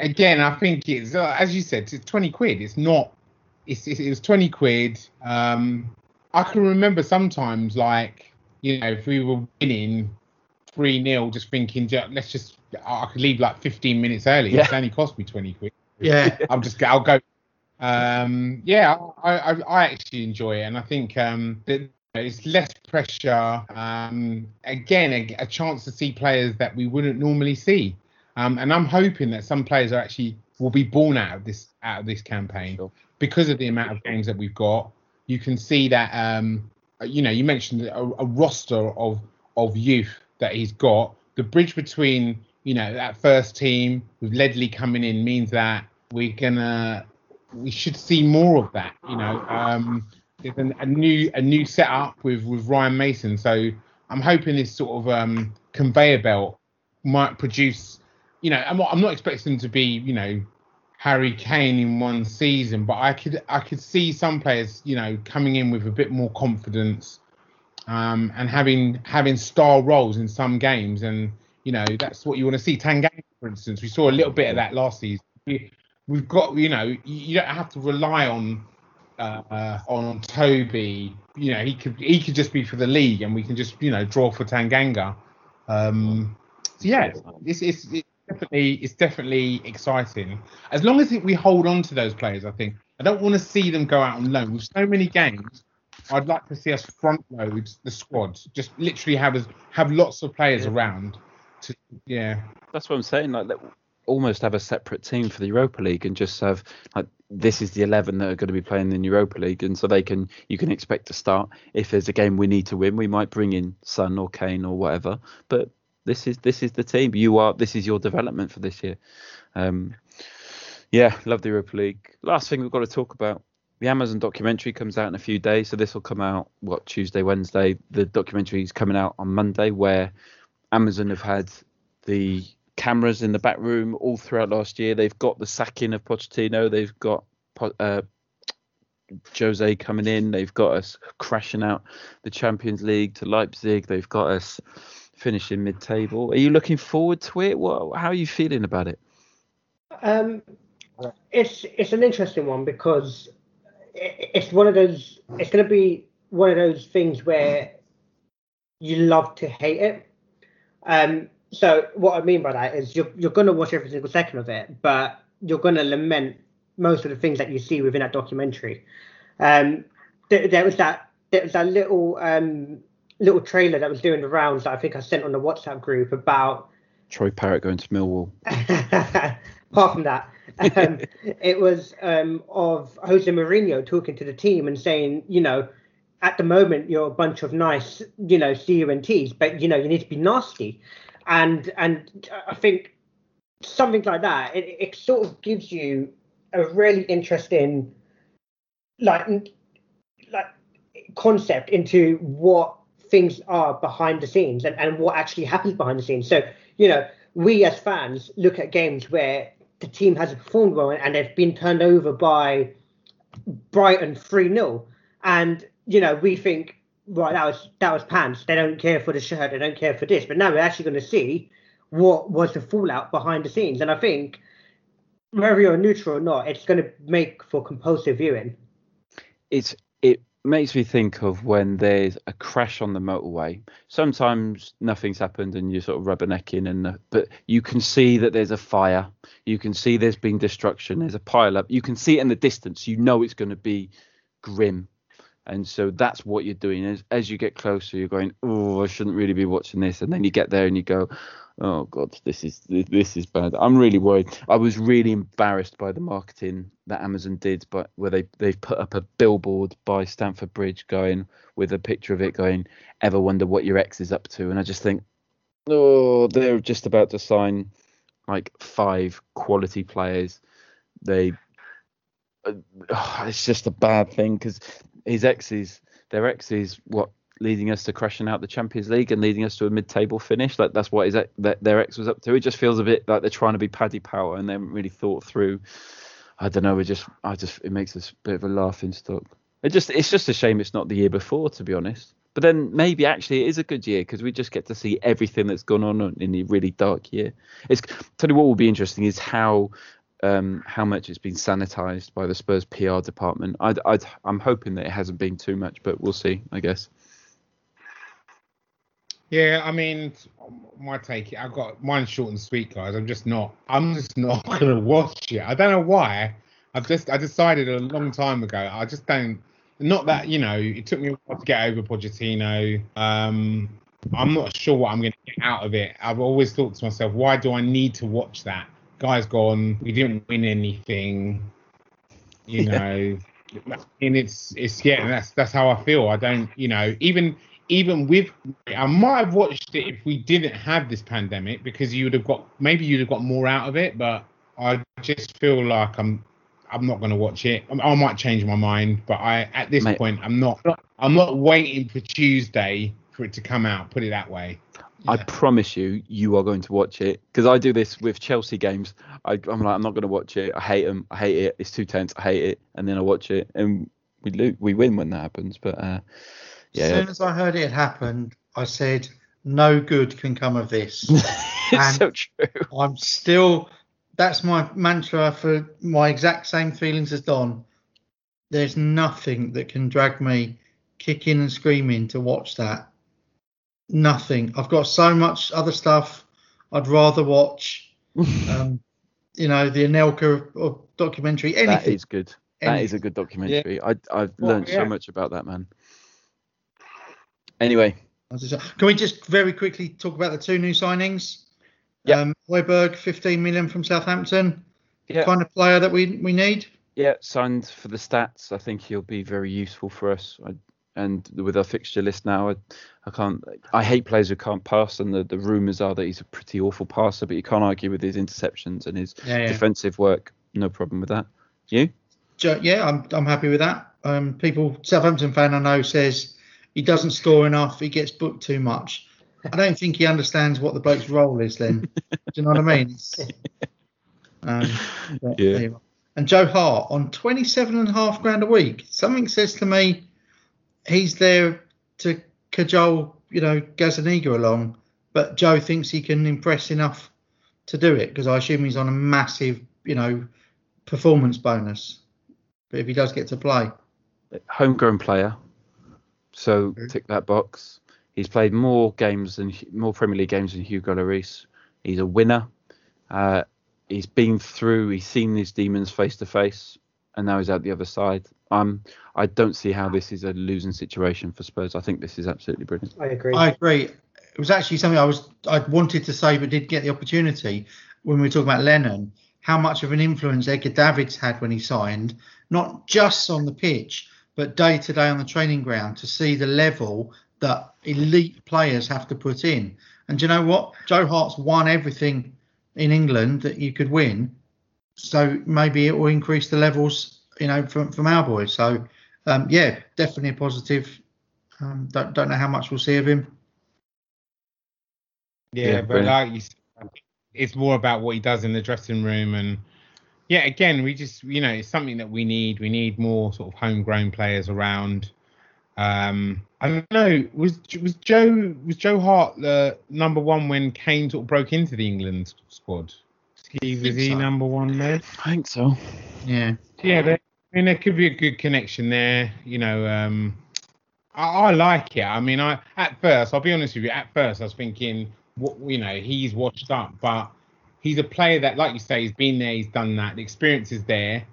Again, I think it's, as you said, it's £20. It's not, it was £20. I can remember sometimes, if we were winning 3-0, just thinking, I could leave 15 minutes early. Yeah. It's only cost me £20. Yeah. I'll go. I actually enjoy it. And I think that it's less pressure. Again, a chance to see players that we wouldn't normally see. And I'm hoping that some players are actually will be born out of this campaign because of the amount of games that we've got. You can see that, you mentioned a roster of youth that he's got. The bridge between, that first team with Ledley coming in means that we should see more of that. There's a new setup with Ryan Mason. So I'm hoping this sort of conveyor belt might produce. I'm not expecting them to be, Harry Kane in one season, but I could see some players, coming in with a bit more confidence, and having star roles in some games, and that's what you want to see. Tanganga, for instance, we saw a little bit of that last season. We've got, you don't have to rely on Toby, you know, he could just be for the league, and we can just, you know, draw for Tanganga. So yeah, it's definitely exciting. As long as we hold on to those players, I think. I don't want to see them go out on loan. With so many games, I'd like to see us front load the squad. Just literally have lots of players around. That's what I'm saying. Like, almost have a separate team for the Europa League, and just have, like, this is the 11 that are going to be playing in Europa League, and so you can expect to start. If there's a game we need to win, we might bring in Son or Kane or whatever. But this is the team. This is your development for this year. Love the Europa League. Last thing we've got to talk about, the Amazon documentary comes out in a few days. So this will come out, Tuesday, Wednesday? The documentary is coming out on Monday, where Amazon have had the cameras in the back room all throughout last year. They've got the sacking of Pochettino. They've got Jose coming in. They've got us crashing out the Champions League to Leipzig. They've got us finishing mid-table. Are you looking forward to it? How are you feeling about it? It's an interesting one, because it's going to be one of those things where you love to hate it. So what I mean by that is you're going to watch every single second of it, but you're going to lament most of the things that you see within that documentary. There was that little little trailer that was doing the rounds that I think I sent on the WhatsApp group about Troy Parrott going to Millwall. Apart from that, it was of Jose Mourinho talking to the team and saying, you know, at the moment you're a bunch of nice, you know, C-U-N-Ts, but, you know, you need to be nasty. And I think something like that, it sort of gives you a really interesting like concept into what things are behind the scenes and what actually happens behind the scenes. So, you know, we as fans look at games where the team hasn't performed well and they've been turned over by Brighton 3-0. And, you know, we think, right, that was pants. They don't care for the shirt. They don't care for this. But now we're actually going to see what was the fallout behind the scenes. And I think, whether you're neutral or not, it's going to make for compulsive viewing. It makes me think of when there's a crash on the motorway. Sometimes nothing's happened and you're sort of rubbernecking, but you can see that there's a fire. You can see there's been destruction. There's a pile up. You can see it in the distance. You know it's going to be grim. And so that's what you're doing. As you get closer, you're going, oh, I shouldn't really be watching this. And then you get there and you go, oh, God, this is bad. I'm really worried. I was really embarrassed by the marketing that Amazon did, but where they've put up a billboard by Stamford Bridge going with a picture of it going, ever wonder what your ex is up to? And I just think, oh, they're just about to sign like 5 quality players. It's just a bad thing, because their ex is what leading us to crashing out the Champions League and leading us to a mid-table finish. Like, that's what their ex was up to. It just feels a bit like they're trying to be Paddy Power and they haven't really thought through. I don't know. It makes us a bit of a laughing stock. It's just a shame it's not the year before, to be honest. But then maybe actually it is a good year, because we just get to see everything that's gone on in a really dark year. Tell you what will be interesting is how much it's been sanitized by the Spurs PR department. I'm hoping that it hasn't been too much, but we'll see, I guess. Yeah, I mean, my take, I've got mine short and sweet, guys. I'm just not going to watch it. I don't know why. I decided a long time ago. I just don't. Not that, you know, it took me a while to get over Pochettino. I'm not sure what I'm going to get out of it. I've always thought to myself, why do I need to watch that? Guy's gone. We didn't win anything, you know. Yeah. And that's how I feel. I don't, you know, even with, I might have watched it if we didn't have this pandemic, because you'd have got more out of it. But I just feel like I'm not going to watch it. I might change my mind, but at this point I'm not waiting for Tuesday for it to come out. Put it that way. Yeah. I promise you are going to watch it, because I do this with Chelsea games. I'm like, I'm not going to watch it. I hate them. I hate it. It's too tense. I hate it. And then I watch it and we win when that happens. But yeah. As soon as I heard it happened, I said, no good can come of this. It's so true. That's my mantra for my exact same feelings as Don. There's nothing that can drag me kicking and screaming to watch that. Nothing. I've got so much other stuff I'd rather watch. The Anelka or documentary. Anything. That is good. That is a good documentary. Yeah. I've learned so much about that man. Anyway, can we just very quickly talk about the two new signings? Yeah. Højbjerg, 15 million from Southampton. Yeah. Kind of player that we need. Yeah, signed for the stats. I think he'll be very useful for us. And with our fixture list now, I hate players who can't pass, and the rumours are that he's a pretty awful passer, but you can't argue with his interceptions and his defensive work. No problem with that. You? Yeah, I'm happy with that. Southampton fan I know says he doesn't score enough, he gets booked too much. I don't think he understands what the bloke's role is then. Do you know what I mean? And Joe Hart on 27.5 grand a week. Something says to me he's there to cajole, Gazaniga along, but Joe thinks he can impress enough to do it, because I assume he's on a massive, performance bonus. But if he does get to play, homegrown player, so tick that box. He's played more Premier League games than Hugo Lloris. He's a winner. He's been through, he's seen these demons face to face, and now he's out the other side. I don't see how this is a losing situation for Spurs. I think this is absolutely brilliant. I agree. It was actually something I wanted to say, but did get the opportunity when we were talking about Lennon, how much of an influence Edgar Davids had when he signed, not just on the pitch, but day to day on the training ground, to see the level that elite players have to put in. And do you know what? Joe Hart's won everything in England that you could win, so maybe it will increase the levels from our boys. So definitely a positive. Don't know how much we'll see of him, but like you said, it's more about what he does in the dressing room. And again, we just it's something that we need more sort of homegrown players around. I don't know, was Joe Hart the number one when Kane sort of broke into the England squad? Was he number one there? I think so. Yeah. Yeah, there could be a good connection there. I like it. I mean, I'll be honest with you, at first I was thinking, he's washed up, but he's a player that, like you say, he's been there, he's done that, the experience is there.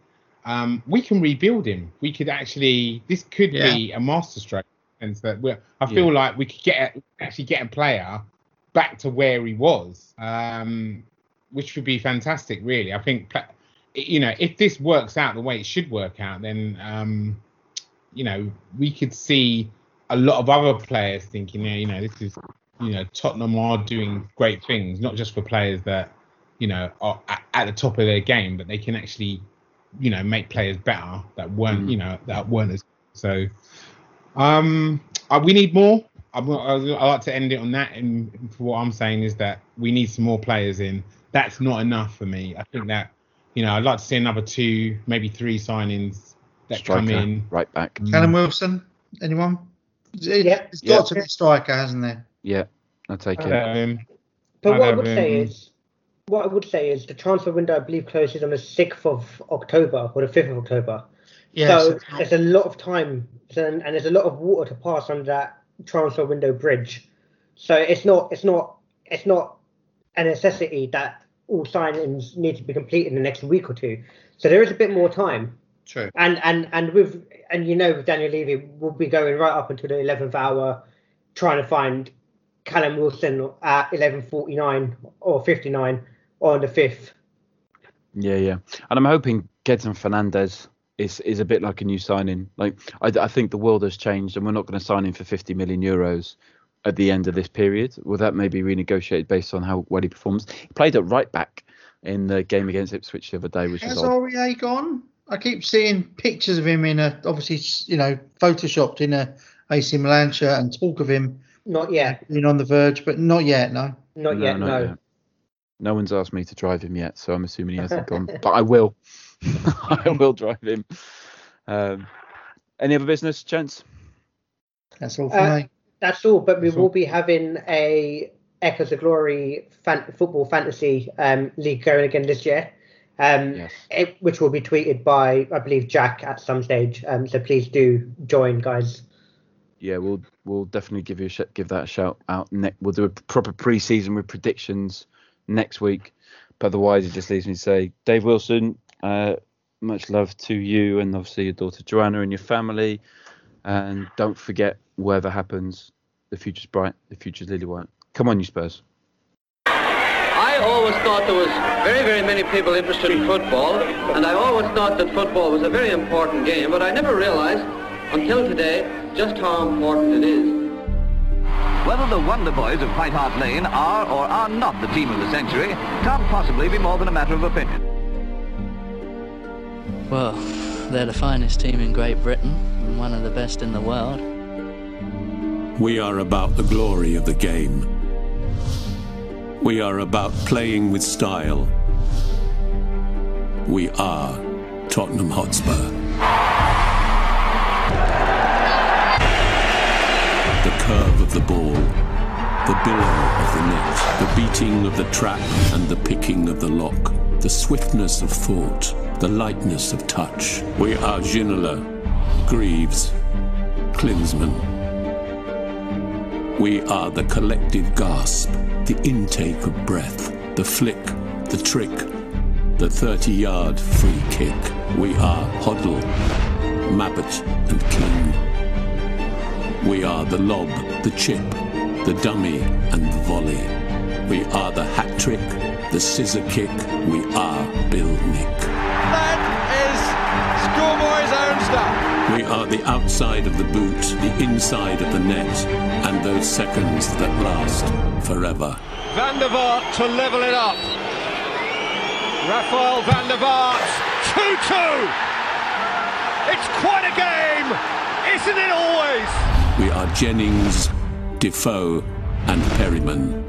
We can rebuild him. We could actually. This could be a masterstroke, and so I feel like we could get a player back to where he was, which would be fantastic. Really, I think if this works out the way it should work out, then we could see a lot of other players thinking, this is Tottenham are doing great things, not just for players that are at the top of their game, but they can actually make players better that weren't as good. So we need more. I like to end it on that, and what I'm saying is that we need some more players in. That's not enough for me. I think that I'd like to see another 2, maybe 3 signings that striker, come in right back. Callum Wilson, anyone? It's got to be a striker, hasn't there? Yeah, I'll take it. But what I would say is. What I would say is the transfer window, I believe, closes on the 6th of October or the 5th of October. Yes, so there's a lot of time, and there's a lot of water to pass under that transfer window bridge. So it's not a necessity that all signings need to be completed in the next week or two. So there is a bit more time. True. And with Daniel Levy, we'll be going right up until the 11th hour trying to find Callum Wilson at 11:49 or 59. On the 5th. Yeah. And I'm hoping Gedson Fernandez is a bit like a new signing. Like, I think the world has changed, and we're not going to sign him for 50 million euros at the end of this period. Well, that may be renegotiated based on how well he performs. He played at right back in the game against Ipswich the other day, which has Aurier gone? I keep seeing pictures of him in photoshopped in a AC Milan shirt, and talk of him. Not yet. Being on the verge, but not yet, no. Not yet. No one's asked me to drive him yet, so I'm assuming he hasn't gone. But I will. I will drive him. Any other business, gents? That's all for me. That's all, but we will be having a Echoes of Glory football fantasy league going again this year, which will be tweeted by, I believe, Jack at some stage. So please do join, guys. yeah, we'll definitely give you give that a shout out. We'll do a proper pre-season with predictions next week. But otherwise, it just leaves me to say, Dave Wilson, much love to you and obviously your daughter Joanna and your family. And don't forget, whatever happens, the future's bright, the future's lily white. Come on, you Spurs. I always thought there was very, very many people interested in football, and I always thought that football was a very important game, but I never realized until today just how important it is. Whether the Wonder Boys of White Hart Lane are or are not the team of the century can't possibly be more than a matter of opinion. Well, they're the finest team in Great Britain and one of the best in the world. We are about the glory of the game. We are about playing with style. We are Tottenham Hotspur. The curve of the ball, the billow of the net, the beating of the trap and the picking of the lock, the swiftness of thought, the lightness of touch. We are Ginola, Greaves, Klinsmann. We are the collective gasp, the intake of breath, the flick, the trick, the 30-yard free kick. We are Hoddle, Mabbott and King. We are the lob, the chip, the dummy and the volley. We are the hat trick, the scissor kick. We are Bill Nick. That is schoolboy's own stuff. We are the outside of the boot, the inside of the net, and those seconds that last forever. Van der Vaart to level it up. Rafael van der Vaart, 2-2. It's quite a game, isn't it always? We are Jennings, Defoe, and Perryman.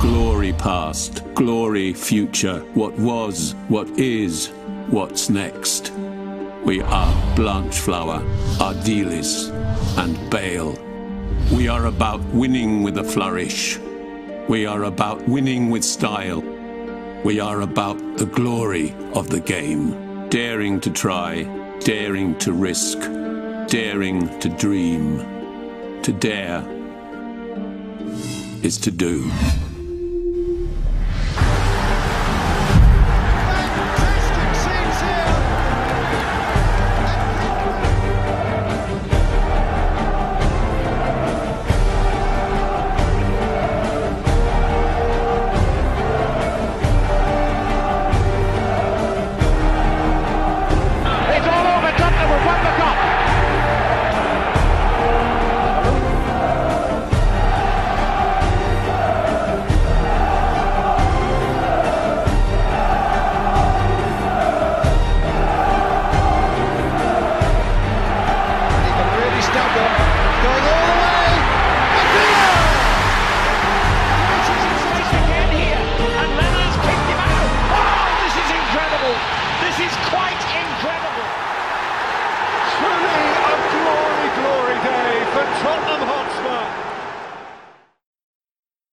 Glory past, glory future, what was, what is, what's next. We are Blanchflower, Ardiles, and Bale. We are about winning with a flourish. We are about winning with style. We are about the glory of the game. Daring to try, daring to risk, daring to dream. To dare is to do.